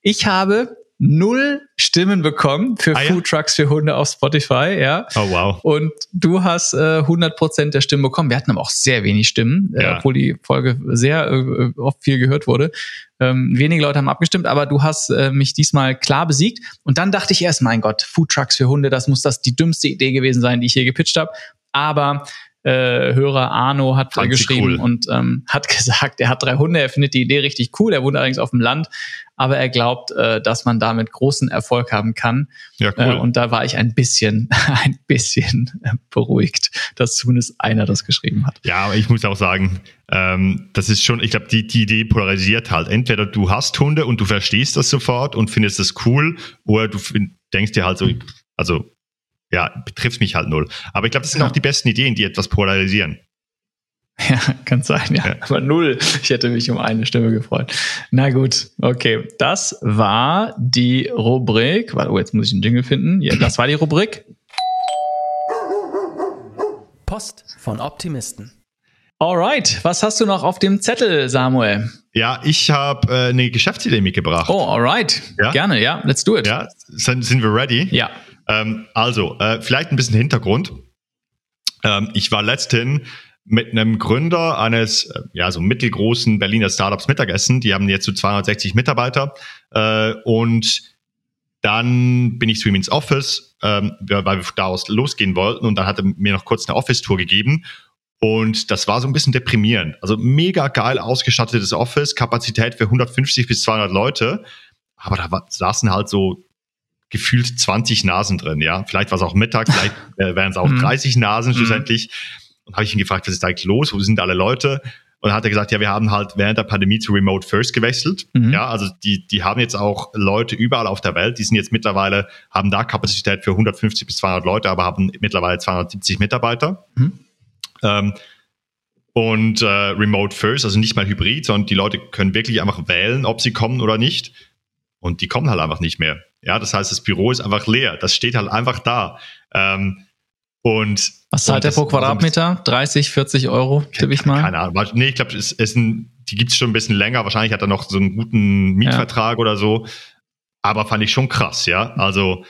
Ich habe null Stimmen bekommen für ah, ja? Food Trucks für Hunde auf Spotify, ja. Oh, wow. Und du hast äh, hundert Prozent der Stimmen bekommen. Wir hatten aber auch sehr wenig Stimmen, ja. äh, obwohl die Folge sehr äh, oft viel gehört wurde. Ähm, wenige Leute haben abgestimmt, aber du hast äh, mich diesmal klar besiegt. Und dann dachte ich erst, mein Gott, Food Trucks für Hunde, das muss das die dümmste Idee gewesen sein, die ich hier gepitcht habe. Aber Äh, Hörer Arno hat da geschrieben cool. und ähm, hat gesagt, er hat drei Hunde, er findet die Idee richtig cool, er wohnt allerdings auf dem Land, aber er glaubt, äh, dass man damit großen Erfolg haben kann. Ja, cool. äh, und da war ich ein bisschen, ein bisschen äh, beruhigt, dass zumindest einer das geschrieben hat. Ja, aber ich muss auch sagen, ähm, das ist schon, ich glaube, die, die Idee polarisiert halt. Entweder du hast Hunde und du verstehst das sofort und findest das cool, oder du find, denkst dir halt so, also ja, betrifft mich halt null. Aber ich glaube, das sind ja. auch die besten Ideen, die etwas polarisieren. Ja, kann sein, ja. ja. Aber null. Ich hätte mich um eine Stimme gefreut. Na gut, okay. Das war die Rubrik. Warte, oh, jetzt muss ich einen Jingle finden. Ja, das war die Rubrik Post von Optimisten. Alright, was hast du noch auf dem Zettel, Samuel? Ja, ich habe äh, eine Geschäftsidee mitgebracht. Oh, alright. Ja? Gerne, ja. Let's do it. Ja, sind, sind wir ready? Ja. Ähm, also, äh, vielleicht ein bisschen Hintergrund. Ähm, ich war letzthin mit einem Gründer eines äh, ja so mittelgroßen Berliner Startups Mittagessen. Die haben jetzt so zweihundertsechzig Mitarbeiter. Äh, und dann bin ich zu ihm ins Office, ähm, weil wir daraus losgehen wollten. Und dann hat er mir noch kurz eine Office-Tour gegeben. Und das war so ein bisschen deprimierend. Also mega geil ausgestattetes Office, Kapazität für hundertfünfzig bis zweihundert Leute. Aber da war, saßen halt so gefühlt zwanzig Nasen drin, ja. Vielleicht war es auch Mittag, vielleicht äh, wären es auch dreißig Nasen schlussendlich. Und habe ich ihn gefragt, was ist eigentlich los? Wo sind alle Leute? Und dann hat er gesagt, ja, wir haben halt während der Pandemie zu Remote First gewechselt. Mhm. Ja, also die, die haben jetzt auch Leute überall auf der Welt. Die sind jetzt mittlerweile, haben da Kapazität für hundertfünfzig bis zweihundert Leute, aber haben mittlerweile zweihundertsiebzig Mitarbeiter. Mhm. Ähm, und äh, Remote First, also nicht mal Hybrid, sondern die Leute können wirklich einfach wählen, ob sie kommen oder nicht. Und die kommen halt einfach nicht mehr. Ja, das heißt, das Büro ist einfach leer. Das steht halt einfach da. Ähm, und was zahlt der pro Quadratmeter? dreißig, vierzig Euro, tippe ich mal. Keine Ahnung. Nee, ich glaube, es, es, die gibt es schon ein bisschen länger. Wahrscheinlich hat er noch so einen guten Mietvertrag ja. oder so. Aber fand ich schon krass, ja. Also,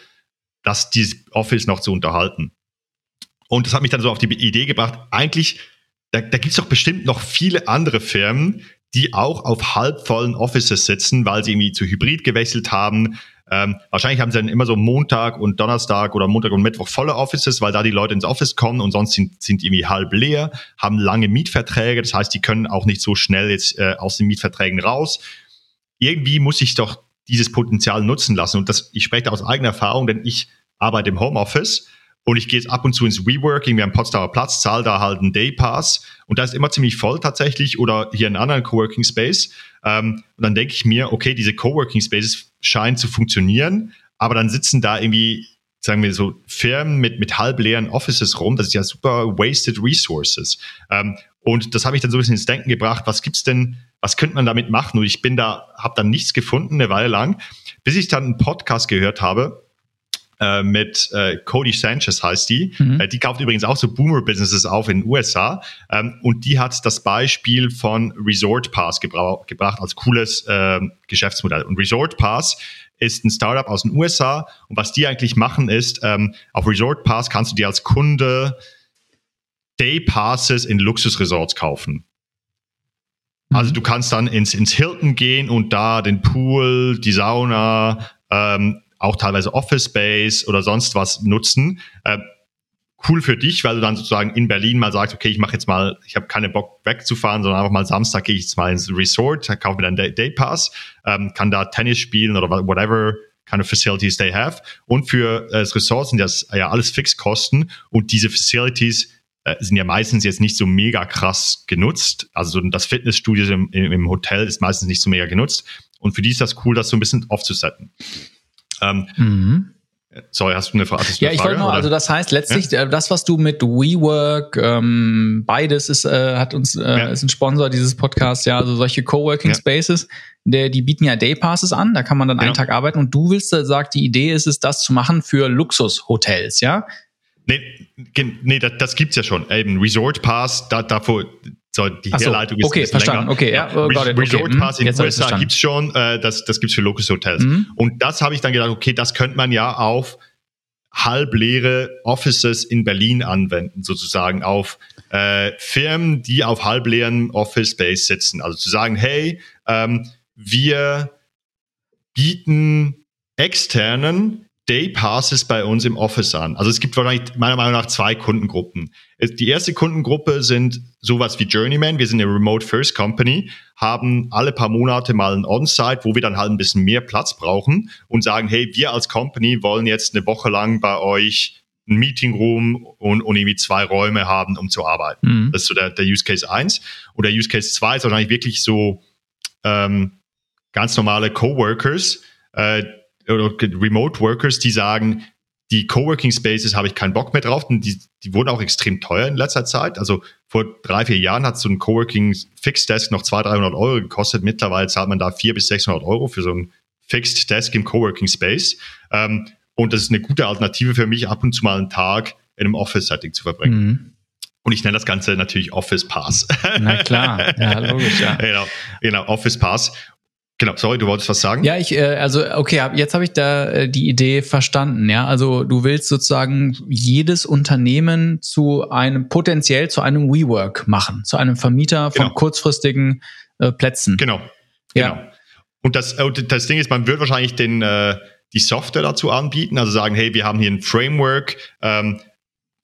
dass dieses Office noch zu unterhalten. Und das hat mich dann so auf die Idee gebracht, eigentlich, da, da gibt es doch bestimmt noch viele andere Firmen, die auch auf halbvollen Offices sitzen, weil sie irgendwie zu Hybrid gewechselt haben. Ähm, wahrscheinlich haben sie dann immer so Montag und Donnerstag oder Montag und Mittwoch volle Offices, weil da die Leute ins Office kommen und sonst sind, sind irgendwie halb leer, haben lange Mietverträge. Das heißt, die können auch nicht so schnell jetzt äh, aus den Mietverträgen raus. Irgendwie muss ich doch dieses Potenzial nutzen lassen. Und das, ich spreche da aus eigener Erfahrung, denn ich arbeite im Homeoffice und ich gehe jetzt ab und zu ins WeWorking, wir haben Potsdamer Platz, zahle da halt einen Daypass und da ist immer ziemlich voll tatsächlich oder hier in anderen Coworking Space. Ähm, und dann denke ich mir, okay, diese Coworking Spaces scheinen zu funktionieren, aber dann sitzen da irgendwie, sagen wir so, Firmen mit, mit halb leeren Offices rum. Das ist ja super wasted resources. Ähm, und das habe ich dann so ein bisschen ins Denken gebracht, was gibt's denn, was könnte man damit machen? Und ich bin da, habe dann nichts gefunden eine Weile lang, bis ich dann einen Podcast gehört habe äh, mit äh, Cody Sanchez heißt die. Mhm. Äh, die kauft übrigens auch so Boomer-Businesses auf in den U S A. Ähm, und die hat das Beispiel von Resort Pass gebra- gebracht als cooles äh, Geschäftsmodell. Und Resort Pass ist ein Startup aus den U S A. Und was die eigentlich machen ist, ähm, auf Resort Pass kannst du dir als Kunde Day Passes in Luxusresorts kaufen. Also du kannst dann ins, ins Hilton gehen und da den Pool, die Sauna, ähm, auch teilweise Office Space oder sonst was nutzen. Ähm, cool für dich, weil du dann sozusagen in Berlin mal sagst, okay, ich mache jetzt mal, ich habe keinen Bock wegzufahren, sondern einfach mal Samstag gehe ich jetzt mal ins Resort, kaufe mir dann Day, Day Pass, ähm, kann da Tennis spielen oder whatever kind of facilities they have. Und für äh, das Resort sind das ja alles Fixkosten und diese Facilities sind ja meistens jetzt nicht so mega krass genutzt. Also das Fitnessstudio im, im Hotel ist meistens nicht so mega genutzt. Und für die ist das cool, das so ein bisschen aufzusetten. Ähm, mhm. Sorry, hast du eine Frage? Du ja, eine Frage, ich wollte noch, oder? Also das heißt letztlich, ja? Das, was du mit WeWork, ähm, beides ist, äh, hat uns, äh, ja. ist ein Sponsor dieses Podcasts, ja, also solche Coworking ja. Spaces, der, die bieten ja Daypasses an, da kann man dann genau. einen Tag arbeiten und du willst, sagt, die Idee ist es, das zu machen für Luxushotels, ja? Nee, nee, das, das gibt's ja schon. Eben Resort Pass, da, davor, so, die so, Herleitung ist okay, ein bisschen verstanden. Länger. Okay, ja, oh, Re- Resort okay, Pass mm, in U S A gibt's schon, äh, das, das gibt's für Luxushotels. Mm. Und das habe ich dann gedacht, okay, das könnte man ja auf halbleere Offices in Berlin anwenden, sozusagen auf äh, Firmen, die auf halbleeren Office Space sitzen. Also zu sagen, hey, ähm, wir bieten externen Day Passes bei uns im Office an. Also es gibt wahrscheinlich meiner Meinung nach zwei Kundengruppen. Die erste Kundengruppe sind sowas wie Journeyman. Wir sind eine Remote First Company, haben alle paar Monate mal ein On-Site, wo wir dann halt ein bisschen mehr Platz brauchen und sagen, hey, wir als Company wollen jetzt eine Woche lang bei euch einen Meeting Room und, und irgendwie zwei Räume haben, um zu arbeiten. Mhm. Das ist so der, der Use Case eins. Und der Use Case zwei ist wahrscheinlich wirklich so ähm, ganz normale Coworkers, äh, oder Remote Workers, die sagen, die Coworking Spaces habe ich keinen Bock mehr drauf, und die, die wurden auch extrem teuer in letzter Zeit. Also vor drei, vier Jahren hat so ein Coworking Fixed Desk noch zweihundert, dreihundert Euro gekostet. Mittlerweile zahlt man da vierhundert bis sechshundert Euro für so ein Fixed Desk im Coworking Space. Ähm, und das ist eine gute Alternative für mich, ab und zu mal einen Tag in einem Office-Setting zu verbringen. Mhm. Und ich nenne das Ganze natürlich Office Pass. Na klar, ja, logisch, ja. Genau, genau, Office Pass. Genau, sorry, du wolltest was sagen? Ja, ich, äh, also okay, ab, jetzt habe ich da äh, die Idee verstanden, ja. Also du willst sozusagen jedes Unternehmen zu einem, potenziell zu einem WeWork machen, zu einem Vermieter von genau. kurzfristigen äh, Plätzen. Genau, ja. Genau. Und das, äh, das Ding ist, man wird wahrscheinlich den, äh, die Software dazu anbieten, also sagen, hey, wir haben hier ein Framework, ähm,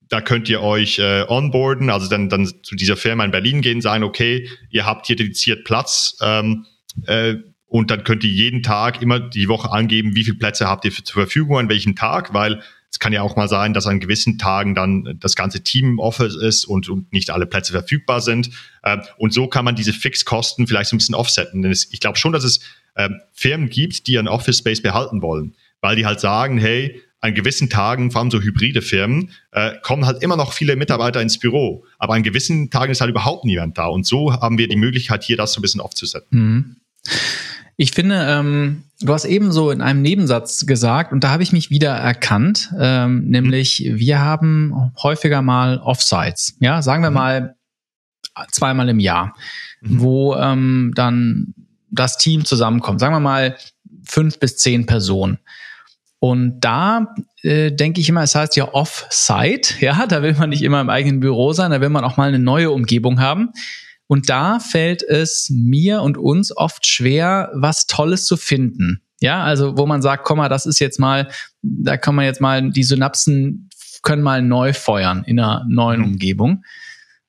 da könnt ihr euch äh, onboarden, also dann, dann zu dieser Firma in Berlin gehen, sagen, okay, ihr habt hier dediziert Platz, ähm, äh, und dann könnt ihr jeden Tag immer die Woche angeben, wie viele Plätze habt ihr für, zur Verfügung, an welchem Tag, weil es kann ja auch mal sein, dass an gewissen Tagen dann das ganze Team im Office ist und, und nicht alle Plätze verfügbar sind. Ähm, und so kann man diese Fixkosten vielleicht so ein bisschen offsetten. Denn es, ich glaube schon, dass es ähm, Firmen gibt, die ihren Office Space behalten wollen, weil die halt sagen, hey, an gewissen Tagen, vor allem so hybride Firmen, äh, kommen halt immer noch viele Mitarbeiter ins Büro. Aber an gewissen Tagen ist halt überhaupt niemand da. Und so haben wir die Möglichkeit, hier das so ein bisschen aufzusetzen. Mhm. Ich finde, ähm, du hast eben so in einem Nebensatz gesagt, und da habe ich mich wieder erkannt, ähm, nämlich mhm. wir haben häufiger mal Offsites, ja, sagen wir mhm. mal zweimal im Jahr, mhm. wo ähm, dann das Team zusammenkommt, sagen wir mal fünf bis zehn Personen. Und da äh, denke ich immer, es heißt ja Offsite, ja, da will man nicht immer im eigenen Büro sein, da will man auch mal eine neue Umgebung haben. Und da fällt es mir und uns oft schwer, was Tolles zu finden. Ja, also wo man sagt, komm mal, das ist jetzt mal, da kann man jetzt mal, die Synapsen können mal neu feuern in einer neuen Umgebung.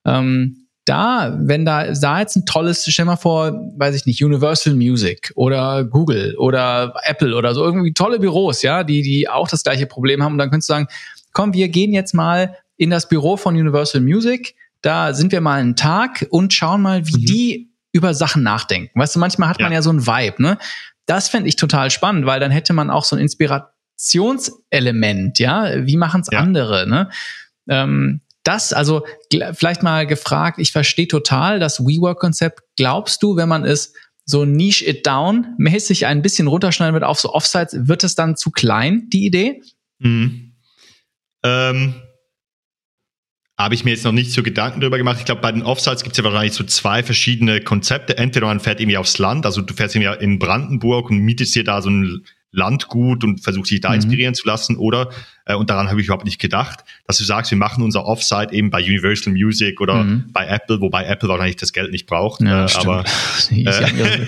Ähm, da, wenn da, da jetzt ein tolles, stell mal vor, weiß ich nicht, Universal Music oder Google oder Apple oder so, irgendwie tolle Büros, ja, die, die auch das gleiche Problem haben. Und dann könntest du sagen, komm, wir gehen jetzt mal in das Büro von Universal Music. Da sind wir mal einen Tag und schauen mal, wie mhm. die über Sachen nachdenken. Weißt du, manchmal hat ja. man ja so einen Vibe, ne? Das fände ich total spannend, weil dann hätte man auch so ein Inspirationselement, ja? Wie machen's ja. andere, ne? Ähm, das, also gl- vielleicht mal gefragt, ich verstehe total das WeWork-Konzept. Glaubst du, wenn man es so niche-it-down-mäßig ein bisschen runterschneiden wird auf so Offsites, wird es dann zu klein, die Idee? Mhm. Ähm. Habe ich mir jetzt noch nicht so Gedanken darüber gemacht. Ich glaube, bei den Offsites gibt es ja wahrscheinlich so zwei verschiedene Konzepte. Entweder man fährt irgendwie aufs Land, also du fährst irgendwie in Brandenburg und mietest dir da so ein Landgut und versuchst dich da mhm. inspirieren zu lassen, oder, äh, und daran habe ich überhaupt nicht gedacht, dass du sagst, wir machen unser Offsite eben bei Universal Music oder mhm. bei Apple, wobei Apple wahrscheinlich das Geld nicht braucht. Ja, äh, aber äh, in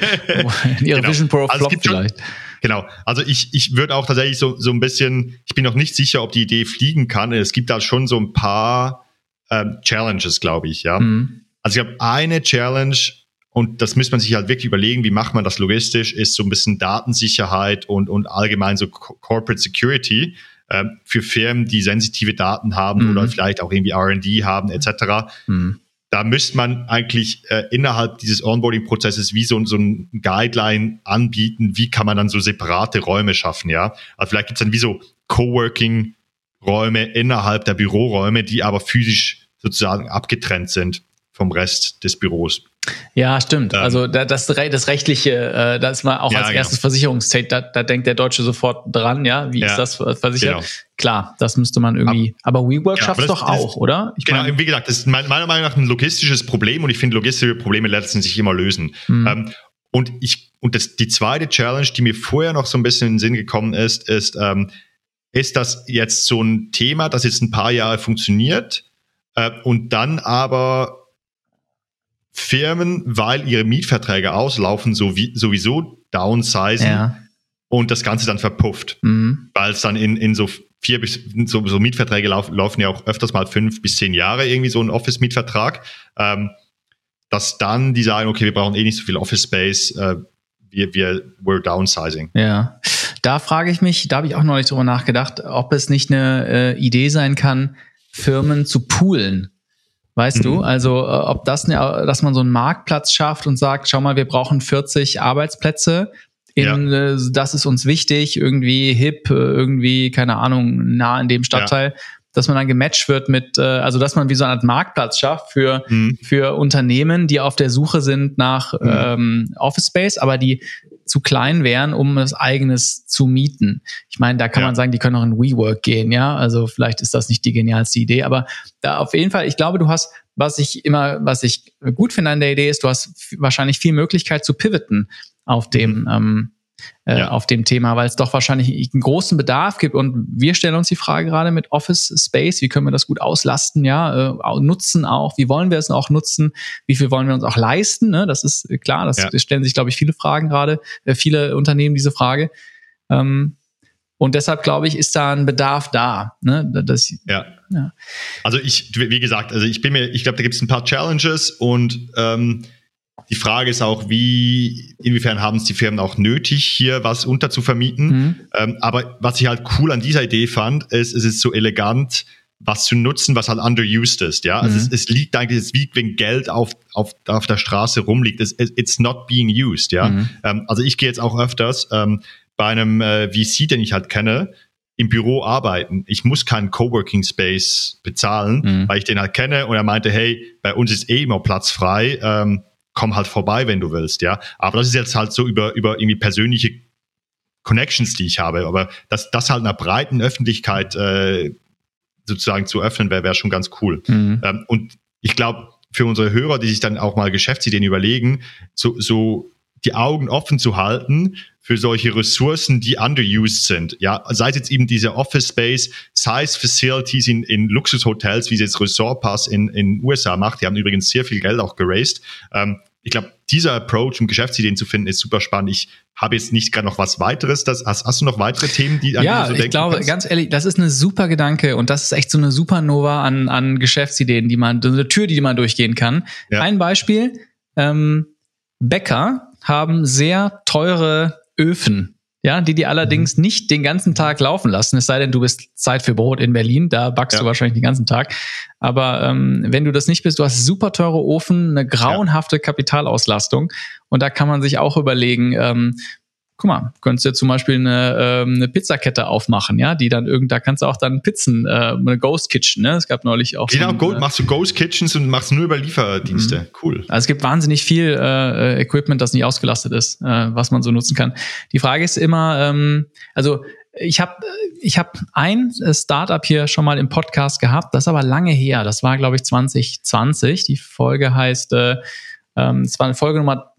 ihrer genau. Vision Pro also Flop vielleicht. Schon, genau, also ich ich würde auch tatsächlich so so ein bisschen, ich bin noch nicht sicher, ob die Idee fliegen kann. Es gibt da schon so ein paar Challenges, glaube ich, ja. Mhm. Also ich habe eine Challenge, und das muss man sich halt wirklich überlegen, wie macht man das logistisch, ist so ein bisschen Datensicherheit und, und allgemein so Corporate Security äh, für Firmen, die sensitive Daten haben mhm. oder vielleicht auch irgendwie R und D haben et cetera. Mhm. Da müsste man eigentlich äh, innerhalb dieses Onboarding-Prozesses wie so, so ein Guideline anbieten, wie kann man dann so separate Räume schaffen, ja. Also vielleicht gibt es dann wie so Coworking-Räume innerhalb der Büroräume, die aber physisch sozusagen abgetrennt sind vom Rest des Büros. Ja, stimmt. Ähm, also das, das Rechtliche, das war auch ja, als erstes genau. Versicherungsstate, da, da denkt der Deutsche sofort dran, ja, wie ja, ist das versichert? Genau. Klar, das müsste man irgendwie, aber, aber WeWork ja, schafft es doch das, auch, oder? Ich genau, mein, wie gesagt, das ist meiner Meinung nach ein logistisches Problem, und ich finde, logistische Probleme lassen sich immer lösen. Mhm. Ähm, und ich und das, die zweite Challenge, die mir vorher noch so ein bisschen in den Sinn gekommen ist, ist, ähm, ist das jetzt so ein Thema, das jetzt ein paar Jahre funktioniert, und dann aber Firmen, weil ihre Mietverträge auslaufen, sowieso downsizen ja. und das Ganze dann verpufft. Mhm. Weil es dann in, in so vier bis so, so Mietverträge lauf, laufen ja auch öfters mal fünf bis zehn Jahre irgendwie so ein Office-Mietvertrag, ähm, dass dann die sagen, okay, wir brauchen eh nicht so viel Office-Space, äh, wir, wir we're downsizing. Ja, da frage ich mich, da habe ich auch neulich drüber nachgedacht, ob es nicht eine äh, Idee sein kann, Firmen zu poolen, weißt mhm. du? Also äh, ob das, ne, dass man so einen Marktplatz schafft und sagt, schau mal, wir brauchen vierzig Arbeitsplätze, in, ja. äh, das ist uns wichtig, irgendwie hip, irgendwie, keine Ahnung, nah in dem Stadtteil, ja. dass man dann gematcht wird mit, äh, also dass man wie so eine Art Marktplatz schafft für mhm. für Unternehmen, die auf der Suche sind nach mhm. ähm, Office Space, aber die zu klein wären, um das eigenes zu mieten. Ich meine, da kann ja. man sagen, die können auch in WeWork gehen, ja. Also vielleicht ist das nicht die genialste Idee, aber da auf jeden Fall, ich glaube, du hast, was ich immer, was ich gut finde an der Idee ist, du hast f- wahrscheinlich viel Möglichkeit zu pivoten auf dem, mhm. ähm, äh, ja. auf dem Thema, weil es doch wahrscheinlich einen großen Bedarf gibt, und wir stellen uns die Frage gerade mit Office Space, wie können wir das gut auslasten, ja, äh, nutzen auch, wie wollen wir es auch nutzen, wie viel wollen wir uns auch leisten, ne? Das ist klar, das ja. stellen sich, glaube ich, viele Fragen gerade, äh, viele Unternehmen diese Frage, ähm, und deshalb, glaube ich, ist da ein Bedarf da, ne? Das, ja. ja, also ich, wie gesagt, also ich bin mir, ich glaube, da gibt es ein paar Challenges, und ähm, die Frage ist auch, wie, inwiefern haben es die Firmen auch nötig, hier was unterzuvermieten. Mhm. Ähm, aber was ich halt cool an dieser Idee fand, ist, es ist so elegant, was zu nutzen, was halt underused ist. Ja, mhm. also es, es liegt eigentlich, es wiegt, wenn Geld auf, auf, auf der Straße rumliegt. Es, it's not being used. Ja, mhm. ähm, also ich gehe jetzt auch öfters ähm, bei einem äh, V C, den ich halt kenne, im Büro arbeiten. Ich muss keinen Coworking Space bezahlen, mhm. weil ich den halt kenne, und er meinte, hey, bei uns ist eh immer Platz frei. Ähm, komm halt vorbei, wenn du willst, ja. Aber das ist jetzt halt so über, über irgendwie persönliche Connections, die ich habe. Aber das, das halt einer breiten Öffentlichkeit äh, sozusagen zu öffnen, wäre wär schon ganz cool. Mhm. Ähm, und ich glaube, für unsere Hörer, die sich dann auch mal Geschäftsideen überlegen, so, so die Augen offen zu halten für solche Ressourcen, die underused sind. Ja, sei es jetzt eben diese Office Space, Size Facilities in, in Luxushotels, wie es jetzt Resort Pass in in U S A macht. Die haben übrigens sehr viel Geld auch geraced. Ähm, ich glaube, dieser Approach, um Geschäftsideen zu finden, ist super spannend. Ich habe jetzt nicht gerade noch was weiteres. Das, hast, hast du noch weitere Themen, die an ja, die du so denken Ja, ich glaube, kannst? Ganz ehrlich, das ist eine super Gedanke und das ist echt so eine Supernova an, an Geschäftsideen, die man, so eine Tür, die man durchgehen kann. Ja. Ein Beispiel, ähm, Bäcker haben sehr teure Öfen, ja, die die allerdings mhm. nicht den ganzen Tag laufen lassen. Es sei denn, du bist Zeit für Brot in Berlin, da backst ja. du wahrscheinlich den ganzen Tag. Aber ähm, wenn du das nicht bist, du hast super teure Ofen, eine grauenhafte ja. Kapitalauslastung und da kann man sich auch überlegen, ähm, guck mal, könntest du jetzt zum Beispiel eine, ähm, eine Pizzakette aufmachen, ja, die dann irgend, da kannst du auch dann Pizzen, äh, eine Ghost Kitchen, ne, es gab neulich auch... Genau, so Gold, äh, machst du Ghost Kitchens und machst nur über Lieferdienste, mhm. cool. Also es gibt wahnsinnig viel äh, Equipment, das nicht ausgelastet ist, äh, was man so nutzen kann. Die Frage ist immer, ähm, also ich habe ich hab ein Startup hier schon mal im Podcast gehabt, das ist aber lange her, das war glaube ich zwanzig zwanzig, die Folge heißt, äh, ähm, es war eine Folge Nummer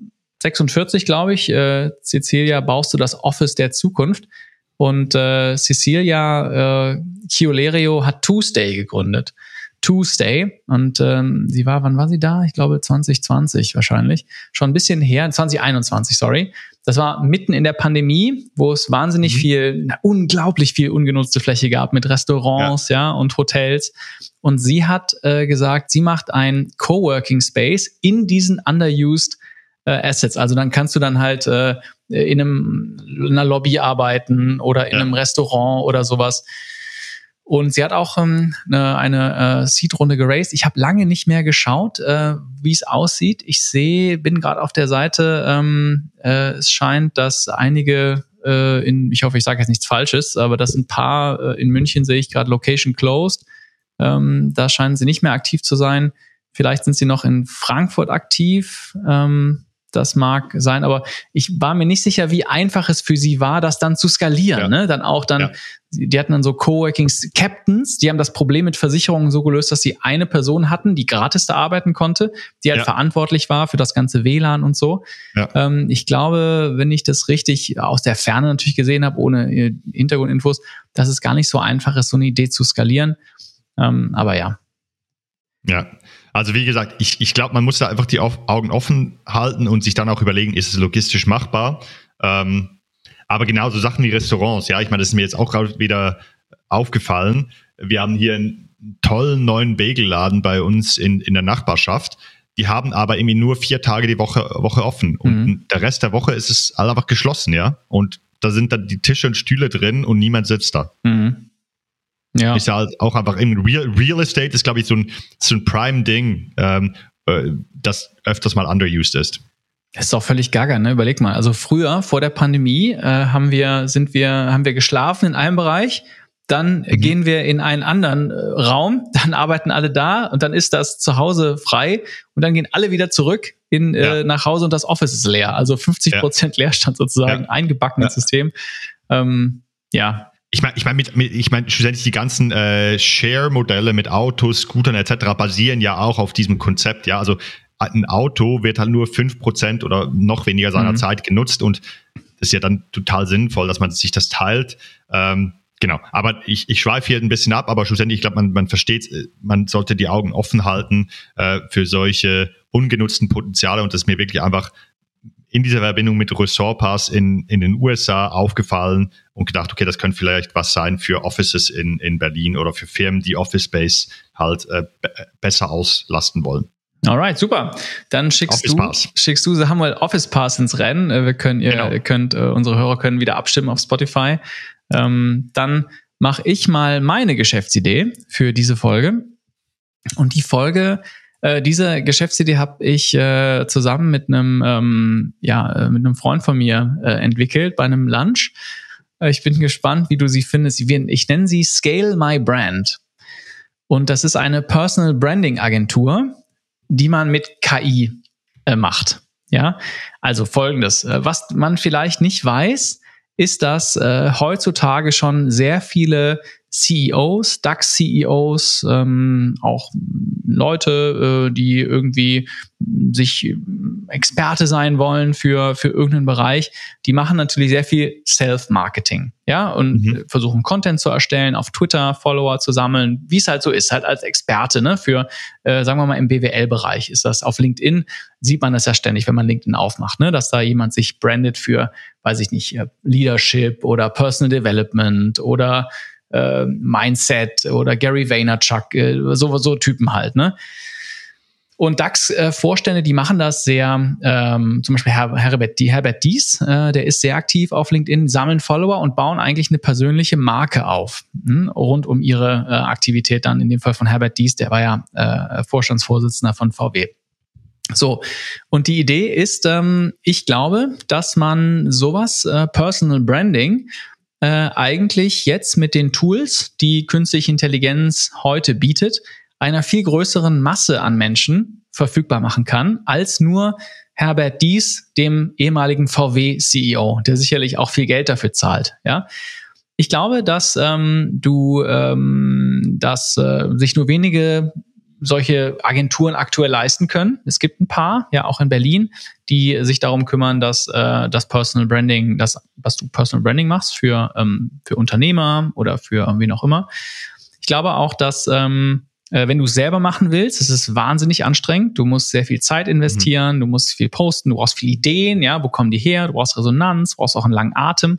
sechsundvierzig, glaube ich, äh, Cecilia, baust du das Office der Zukunft? Und äh, Cecilia äh, Chiolerio hat Tuesday gegründet. Tuesday. Und ähm, sie war, wann war sie da? Ich glaube zwanzig zwanzig wahrscheinlich. Schon ein bisschen her, zwanzig einundzwanzig, sorry. Das war mitten in der Pandemie, wo es wahnsinnig mhm. viel, na, unglaublich viel ungenutzte Fläche gab mit Restaurants ja, ja und Hotels. Und sie hat äh, gesagt, sie macht einen Coworking Space in diesen underused Assets. Also dann kannst du dann halt äh, in, einem, in einer Lobby arbeiten oder in ja. einem Restaurant oder sowas. Und sie hat auch ähm, eine, eine äh, Seed-Runde geraced. Ich habe lange nicht mehr geschaut, äh, wie es aussieht. Ich sehe, bin gerade auf der Seite, ähm, äh, es scheint, dass einige äh, in, ich hoffe, ich sage jetzt nichts Falsches, aber dass ein paar äh, in München sehe ich gerade Location Closed. Ähm, da scheinen sie nicht mehr aktiv zu sein. Vielleicht sind sie noch in Frankfurt aktiv. Ähm, Das mag sein, aber ich war mir nicht sicher, wie einfach es für sie war, das dann zu skalieren. Ja. Ne? Dann auch dann, ja. die hatten dann so Coworking-Captains, die haben das Problem mit Versicherungen so gelöst, dass sie eine Person hatten, die gratis da arbeiten konnte, die halt ja. verantwortlich war für das ganze W L A N und so. Ja. Ähm, ich glaube, wenn ich das richtig aus der Ferne natürlich gesehen habe, ohne Hintergrundinfos, dass es gar nicht so einfach ist, so eine Idee zu skalieren. Ähm, aber ja. Ja. Also wie gesagt, ich, ich glaube, man muss da einfach die Augen offen halten und sich dann auch überlegen, ist es logistisch machbar? Ähm, aber genauso Sachen wie Restaurants, ja, ich meine, das ist mir jetzt auch gerade wieder aufgefallen. Wir haben hier einen tollen neuen Bagelladen bei uns in, in der Nachbarschaft. Die haben aber irgendwie nur vier Tage die Woche, Woche offen und mhm. der Rest der Woche ist es einfach geschlossen, ja. Und da sind dann die Tische und Stühle drin und niemand sitzt da. Mhm. Ja. Ist ja halt auch einfach im Real, Real Estate ist, glaube ich, so ein, so ein Prime-Ding, ähm, das öfters mal underused ist. Das ist auch völlig gaga, ne? Überleg mal. Also früher, vor der Pandemie, äh, haben wir, sind wir, haben wir geschlafen in einem Bereich, dann mhm. gehen wir in einen anderen äh, Raum, dann arbeiten alle da und dann ist das Zuhause frei und dann gehen alle wieder zurück in, äh, ja. nach Hause und das Office ist leer. Also fünfzig Prozent ja. Leerstand sozusagen, ja. eingebacken ins ja. System. Ähm, ja. Ich meine, ich meine, mit, mit, ich meine, schlussendlich die ganzen äh, Share-Modelle mit Autos, Scootern et cetera basieren ja auch auf diesem Konzept. Ja, also ein Auto wird halt nur fünf Prozent oder noch weniger seiner mhm. Zeit genutzt und das ist ja dann total sinnvoll, dass man sich das teilt. Ähm, genau, aber ich, ich schweife hier ein bisschen ab, aber schlussendlich, ich glaube, man, man versteht, man sollte die Augen offen halten äh, für solche ungenutzten Potenziale und das ist mir wirklich einfach in dieser Verbindung mit Resort Pass in, in den U S A aufgefallen und gedacht, okay, das könnte vielleicht was sein für Offices in, in Berlin oder für Firmen, die Office Space halt äh, b- besser auslasten wollen. Alright, super. Dann schickst du, schickst du Samuel Office Pass ins Rennen. Wir können, ihr, genau. ihr könnt, äh, unsere Hörer können wieder abstimmen auf Spotify. Ähm, dann mache ich mal meine Geschäftsidee für diese Folge. Und die Folge Äh, diese Geschäftsidee habe ich äh, zusammen mit einem ähm, ja, mit einem Freund von mir äh, entwickelt bei einem Lunch. Äh, ich bin gespannt, wie du sie findest. Ich nenne sie ScaleMyBrand. Und das ist eine Personal Branding Agentur, die man mit K I äh, macht. Ja, also Folgendes, was man vielleicht nicht weiß, ist, dass äh, heutzutage schon sehr viele C E Os, DAX-C E Os, ähm, auch Leute, äh, die irgendwie sich Experte sein wollen für für irgendeinen Bereich, die machen natürlich sehr viel Self-Marketing, ja, und mhm. versuchen Content zu erstellen, auf Twitter Follower zu sammeln, wie es halt so ist, halt als Experte, ne, für, äh, sagen wir mal, im B W L-Bereich ist das. Auf LinkedIn sieht man das ja ständig, wenn man LinkedIn aufmacht, ne, dass da jemand sich brandet für, weiß ich nicht, Leadership oder Personal Development oder äh, Mindset oder Gary Vaynerchuk, äh, so, so Typen halt, ne. Und DAX-Vorstände, die machen das sehr, ähm, zum Beispiel Her- Herbert, die Herbert Diess, äh, der ist sehr aktiv auf LinkedIn, sammeln Follower und bauen eigentlich eine persönliche Marke auf, mh, rund um ihre äh, Aktivität dann, in dem Fall von Herbert Diess, der war ja äh, Vorstandsvorsitzender von V W. So, und die Idee ist, ähm, ich glaube, dass man sowas, äh, Personal Branding, äh, eigentlich jetzt mit den Tools, die künstliche Intelligenz heute bietet, einer viel größeren Masse an Menschen verfügbar machen kann, als nur Herbert Diess, dem ehemaligen V W C E O, der sicherlich auch viel Geld dafür zahlt. Ja? Ich glaube, dass ähm, du, ähm, dass äh, sich nur wenige solche Agenturen aktuell leisten können. Es gibt ein paar, ja, auch in Berlin, die sich darum kümmern, dass äh, das Personal Branding, das, was du Personal Branding machst für ähm, für Unternehmer oder für wen auch immer. Ich glaube auch, dass ähm, wenn du es selber machen willst, es ist wahnsinnig anstrengend. Du musst sehr viel Zeit investieren, mhm. du musst viel posten, du brauchst viele Ideen, ja, wo kommen die her? Du brauchst Resonanz, du brauchst auch einen langen Atem.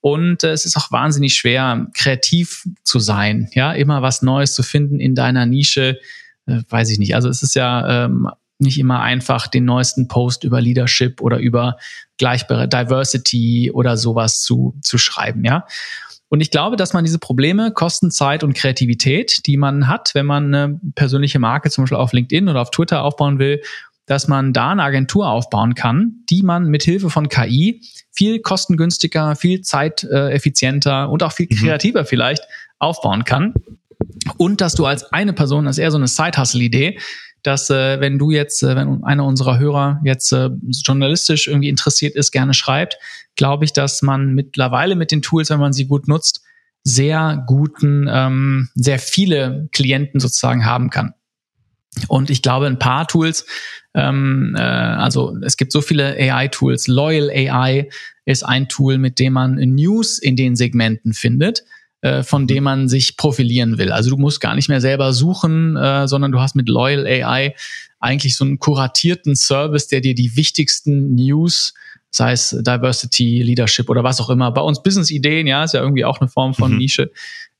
Und äh, es ist auch wahnsinnig schwer, kreativ zu sein, ja, immer was Neues zu finden in deiner Nische, äh, weiß ich nicht. Also es ist ja ähm, nicht immer einfach, den neuesten Post über Leadership oder über Gleichbere- Diversity oder sowas zu, zu schreiben, ja. Und ich glaube, dass man diese Probleme, Kosten, Zeit und Kreativität, die man hat, wenn man eine persönliche Marke zum Beispiel auf LinkedIn oder auf Twitter aufbauen will, dass man da eine Agentur aufbauen kann, die man mit Hilfe von K I viel kostengünstiger, viel zeiteffizienter und auch viel kreativer mhm. vielleicht aufbauen kann. Und dass du als eine Person, das ist eher so eine Side-Hustle-Idee, dass äh, wenn du jetzt, äh, wenn einer unserer Hörer jetzt äh, journalistisch irgendwie interessiert ist, gerne schreibt, glaube ich, dass man mittlerweile mit den Tools, wenn man sie gut nutzt, sehr guten, ähm, sehr viele Klienten sozusagen haben kann. Und ich glaube, ein paar Tools, ähm, äh, also es gibt so viele A I-Tools, Loyal A I ist ein Tool, mit dem man News in den Segmenten findet, von dem man sich profilieren will. Also du musst gar nicht mehr selber suchen, äh, sondern du hast mit Loyal A I eigentlich so einen kuratierten Service, der dir die wichtigsten News, sei es Diversity, Leadership oder was auch immer, bei uns Business-Ideen, ja, ist ja irgendwie auch eine Form von mhm. Nische,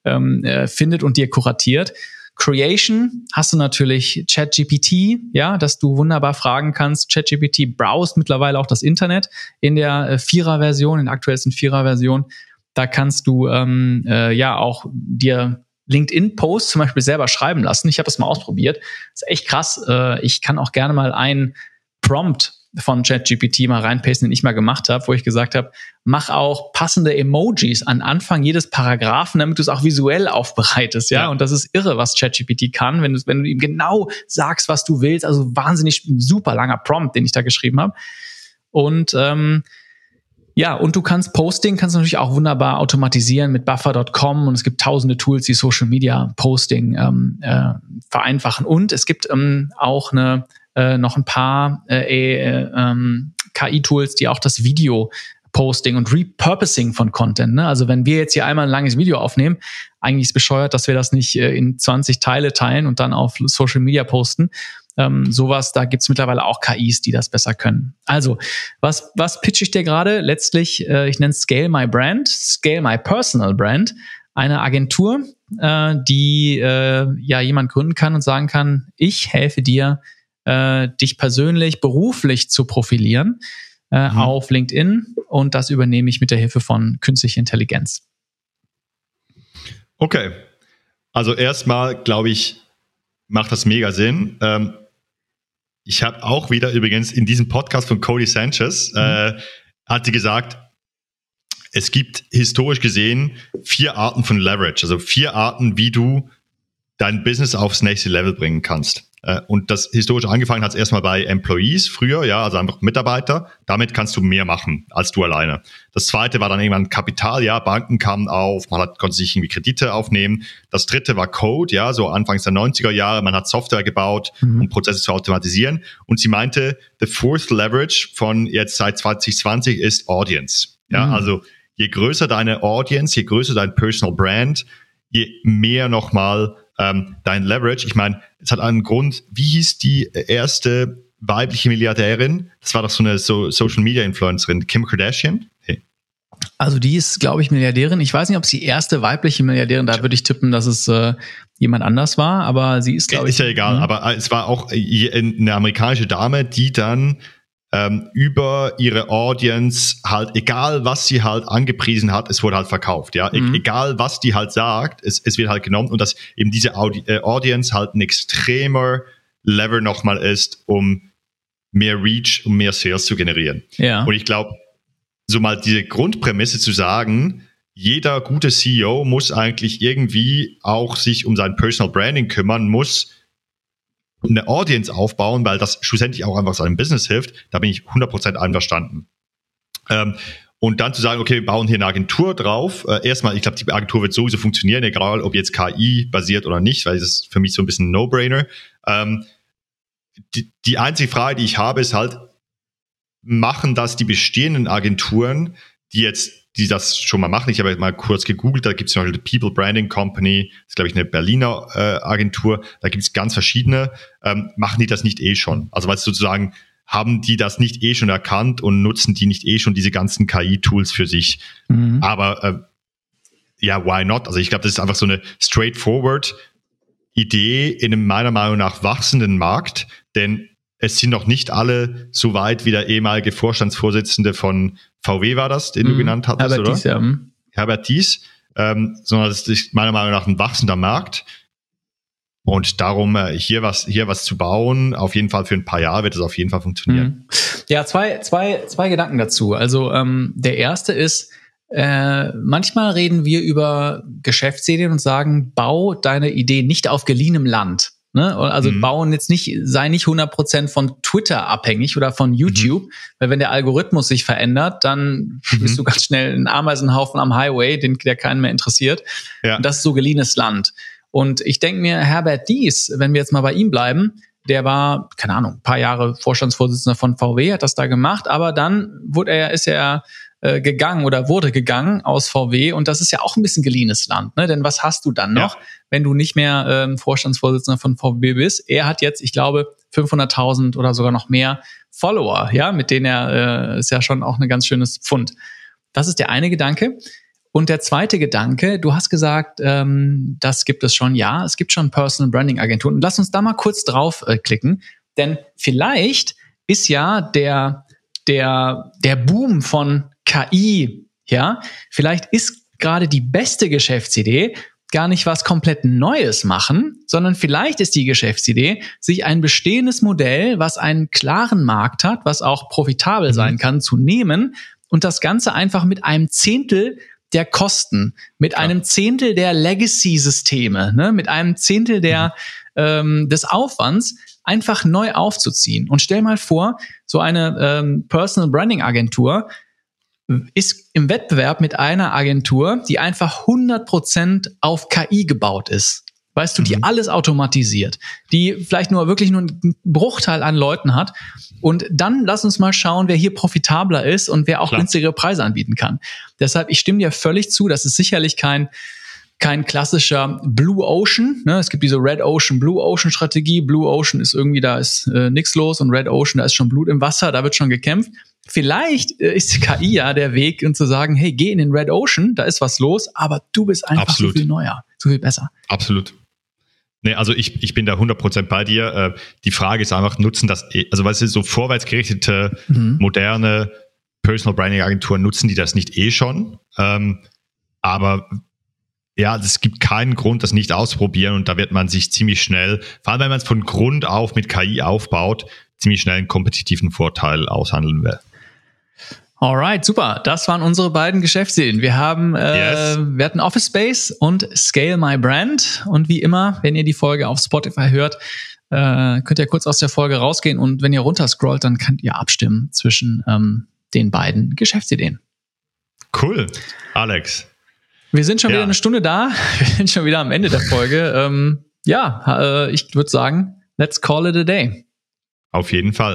ähm, äh, findet und dir kuratiert. Creation hast du natürlich ChatGPT, ja, dass du wunderbar fragen kannst. ChatGPT browst mittlerweile auch das Internet in der äh, Vierer-Version, in der aktuellsten Vierer-Version. Da kannst du ähm, äh, ja auch dir LinkedIn-Posts zum Beispiel selber schreiben lassen. Ich habe das mal ausprobiert. Das ist echt krass. Äh, ich kann auch gerne mal einen Prompt von ChatGPT mal reinpasten, den ich mal gemacht habe, wo ich gesagt habe, mach auch passende Emojis an Anfang jedes Paragraphen, damit du es auch visuell aufbereitest. Ja? Ja. Und das ist irre, was ChatGPT kann, wenn du, wenn du ihm genau sagst, was du willst. Also wahnsinnig super langer Prompt, den ich da geschrieben habe. Und ähm, ja, und du kannst Posting, kannst natürlich auch wunderbar automatisieren mit buffer Punkt com und es gibt tausende Tools, die Social Media Posting ähm, äh, vereinfachen. Und es gibt ähm, auch eine, äh, noch ein paar äh, äh, äh, K I-Tools, die auch das Video Posting und Repurposing von Content, ne? Also wenn wir jetzt hier einmal ein langes Video aufnehmen, eigentlich ist bescheuert, dass wir das nicht äh, in zwanzig Teile teilen und dann auf Social Media posten. Ähm, sowas, da gibt's mittlerweile auch K Is, die das besser können. Also, was, was pitche ich dir gerade? Letztlich, äh, ich nenne es ScaleMyBrand, ScaleMyPersonalBrand, eine Agentur, äh, die äh, ja jemand gründen kann und sagen kann, ich helfe dir, äh, dich persönlich, beruflich zu profilieren äh, mhm. auf LinkedIn, und das übernehme ich mit der Hilfe von künstlicher Intelligenz. Okay, also erstmal, glaube ich, macht das mega Sinn. Ähm, ich habe auch wieder übrigens in diesem Podcast von Cody Sanchez, äh, mhm. hatte gesagt, es gibt historisch gesehen vier Arten von Leverage, also vier Arten, wie du dein Business aufs nächste Level bringen kannst. Und das historisch angefangen hat es erstmal bei Employees früher, ja, also einfach Mitarbeiter. Damit kannst du mehr machen als du alleine. Das zweite war dann irgendwann Kapital, ja, Banken kamen auf, man hat, konnte sich irgendwie Kredite aufnehmen. Das dritte war Code, ja, so anfangs der neunziger Jahre, man hat Software gebaut, mhm. um Prozesse zu automatisieren. Und sie meinte, the fourth leverage von jetzt seit zwanzig zwanzig ist Audience. Ja, mhm. also je größer deine Audience, je größer dein Personal Brand, je mehr nochmal ähm, dein Leverage. Ich meine, es hat einen Grund, wie hieß die erste weibliche Milliardärin? Das war doch so eine so Social Media Influencerin, Kim Kardashian. Hey. Also die ist, glaube ich, Milliardärin. Ich weiß nicht, ob sie die erste weibliche Milliardärin, da würde ich tippen, dass es äh, jemand anders war, aber sie ist, glaube ich... Ist ja egal, mh. aber es war auch eine amerikanische Dame, die dann ähm, über ihre Audience halt, egal was sie halt angepriesen hat, es wurde halt verkauft, ja. E- mhm. Egal was die halt sagt, es, es wird halt genommen und dass eben diese Audi- äh, Audience halt ein extremer Lever nochmal ist, um mehr Reach, um mehr Sales zu generieren. Ja. Und ich glaube, so mal diese Grundprämisse zu sagen, jeder gute C E O muss eigentlich irgendwie auch sich um sein Personal Branding kümmern, muss eine Audience aufbauen, weil das schlussendlich auch einfach seinem Business hilft, da bin ich hundert Prozent einverstanden. Ähm, und dann zu sagen, okay, wir bauen hier eine Agentur drauf. Äh, erstmal, ich glaube, die Agentur wird sowieso funktionieren, egal ob jetzt K I basiert oder nicht, weil das ist für mich so ein bisschen ein No-Brainer. Ähm, die, die einzige Frage, die ich habe, ist halt, machen das die bestehenden Agenturen, die jetzt, die das schon mal machen? Ich habe mal kurz gegoogelt, da gibt es zum Beispiel die People Branding Company, das ist, glaube ich, eine Berliner äh, Agentur, da gibt es ganz verschiedene. Ähm, machen die das nicht eh schon? Also, weißt du, sozusagen, haben die das nicht eh schon erkannt und nutzen die nicht eh schon diese ganzen K I-Tools für sich? Mhm. Aber äh, ja, why not? Also, ich glaube, das ist einfach so eine straightforward Idee in einem meiner Meinung nach wachsenden Markt, denn es sind noch nicht alle so weit wie der ehemalige Vorstandsvorsitzende von V W war das, den mm, du genannt hattest, Herbert oder? Diess, ja. Herbert Diess, ähm, sondern es ist meiner Meinung nach ein wachsender Markt. Und darum, äh, hier was, hier was zu bauen, auf jeden Fall für ein paar Jahre wird es auf jeden Fall funktionieren. Mm. Ja, zwei, zwei, zwei Gedanken dazu. Also ähm, der erste ist, Äh, manchmal reden wir über Geschäftsideen und sagen, bau deine Idee nicht auf geliehenem Land. Ne? Also mhm. bauen jetzt nicht, sei nicht hundert Prozent von Twitter abhängig oder von YouTube, mhm. weil wenn der Algorithmus sich verändert, dann mhm. bist du ganz schnell ein Ameisenhaufen am Highway, den der keinen mehr interessiert. Ja. Und das ist so geliehenes Land. Und ich denke mir, Herbert Diess, wenn wir jetzt mal bei ihm bleiben, der war, keine Ahnung, ein paar Jahre Vorstandsvorsitzender von V W, hat das da gemacht, aber dann wurde er, ist er gegangen oder wurde gegangen aus V W und das ist ja auch ein bisschen geliehenes Land, ne? Denn was hast du dann noch, ja. wenn du nicht mehr ähm, Vorstandsvorsitzender von V W bist? Er hat jetzt, ich glaube, fünfhunderttausend oder sogar noch mehr Follower, ja, mit denen er, äh, ist ja schon auch ein ganz schönes Pfund. Das ist der eine Gedanke. Und der zweite Gedanke, du hast gesagt, ähm, das gibt es schon, ja, es gibt schon Personal Branding Agenturen. Und lass uns da mal kurz drauf äh, klicken, denn vielleicht ist ja der, der, der Boom von K I, ja, vielleicht ist gerade die beste Geschäftsidee gar nicht was komplett Neues machen, sondern vielleicht ist die Geschäftsidee, sich ein bestehendes Modell, was einen klaren Markt hat, was auch profitabel sein kann, zu nehmen und das Ganze einfach mit einem Zehntel der Kosten, mit ja. einem Zehntel der Legacy-Systeme, ne, mit einem Zehntel der, ähm, des Aufwands einfach neu aufzuziehen. Und stell mal vor, so eine ähm, Personal Branding Agentur ist im Wettbewerb mit einer Agentur, die einfach hundert Prozent auf K I gebaut ist. Weißt du, die mhm. alles automatisiert, die vielleicht nur wirklich nur einen Bruchteil an Leuten hat. Und dann lass uns mal schauen, wer hier profitabler ist und wer auch Klar. günstigere Preise anbieten kann. Deshalb, ich stimme dir völlig zu, das ist sicherlich kein kein klassischer Blue Ocean. Ne? Es gibt diese Red Ocean, Blue Ocean Strategie. Blue Ocean ist irgendwie, da ist äh, nichts los und Red Ocean, da ist schon Blut im Wasser, da wird schon gekämpft. Vielleicht äh, ist K I ja der Weg, um zu sagen, hey, geh in den Red Ocean, da ist was los, aber du bist einfach Absolut. so viel neuer, so viel besser. Absolut. Nee, also ich, ich bin da hundert Prozent bei dir. Äh, die Frage ist einfach, nutzen das, also weißt du, so vorwärtsgerichtete, mhm. moderne Personal Branding Agenturen, nutzen die das nicht eh schon? Ähm, aber ja, es gibt keinen Grund, das nicht auszuprobieren und da wird man sich ziemlich schnell, vor allem wenn man es von Grund auf mit K I aufbaut, ziemlich schnell einen kompetitiven Vorteil aushandeln will. Alright, super. Das waren unsere beiden Geschäftsideen. Wir haben, äh, yes. wir hatten OfficePass und ScaleMyBrand und wie immer, wenn ihr die Folge auf Spotify hört, äh, könnt ihr kurz aus der Folge rausgehen und wenn ihr runterscrollt, dann könnt ihr abstimmen zwischen ähm, den beiden Geschäftsideen. Cool, Alex. Wir sind schon ja. wieder eine Stunde da. Wir sind schon wieder am Ende der Folge. ähm, ja, äh, ich würde sagen, let's call it a day. Auf jeden Fall.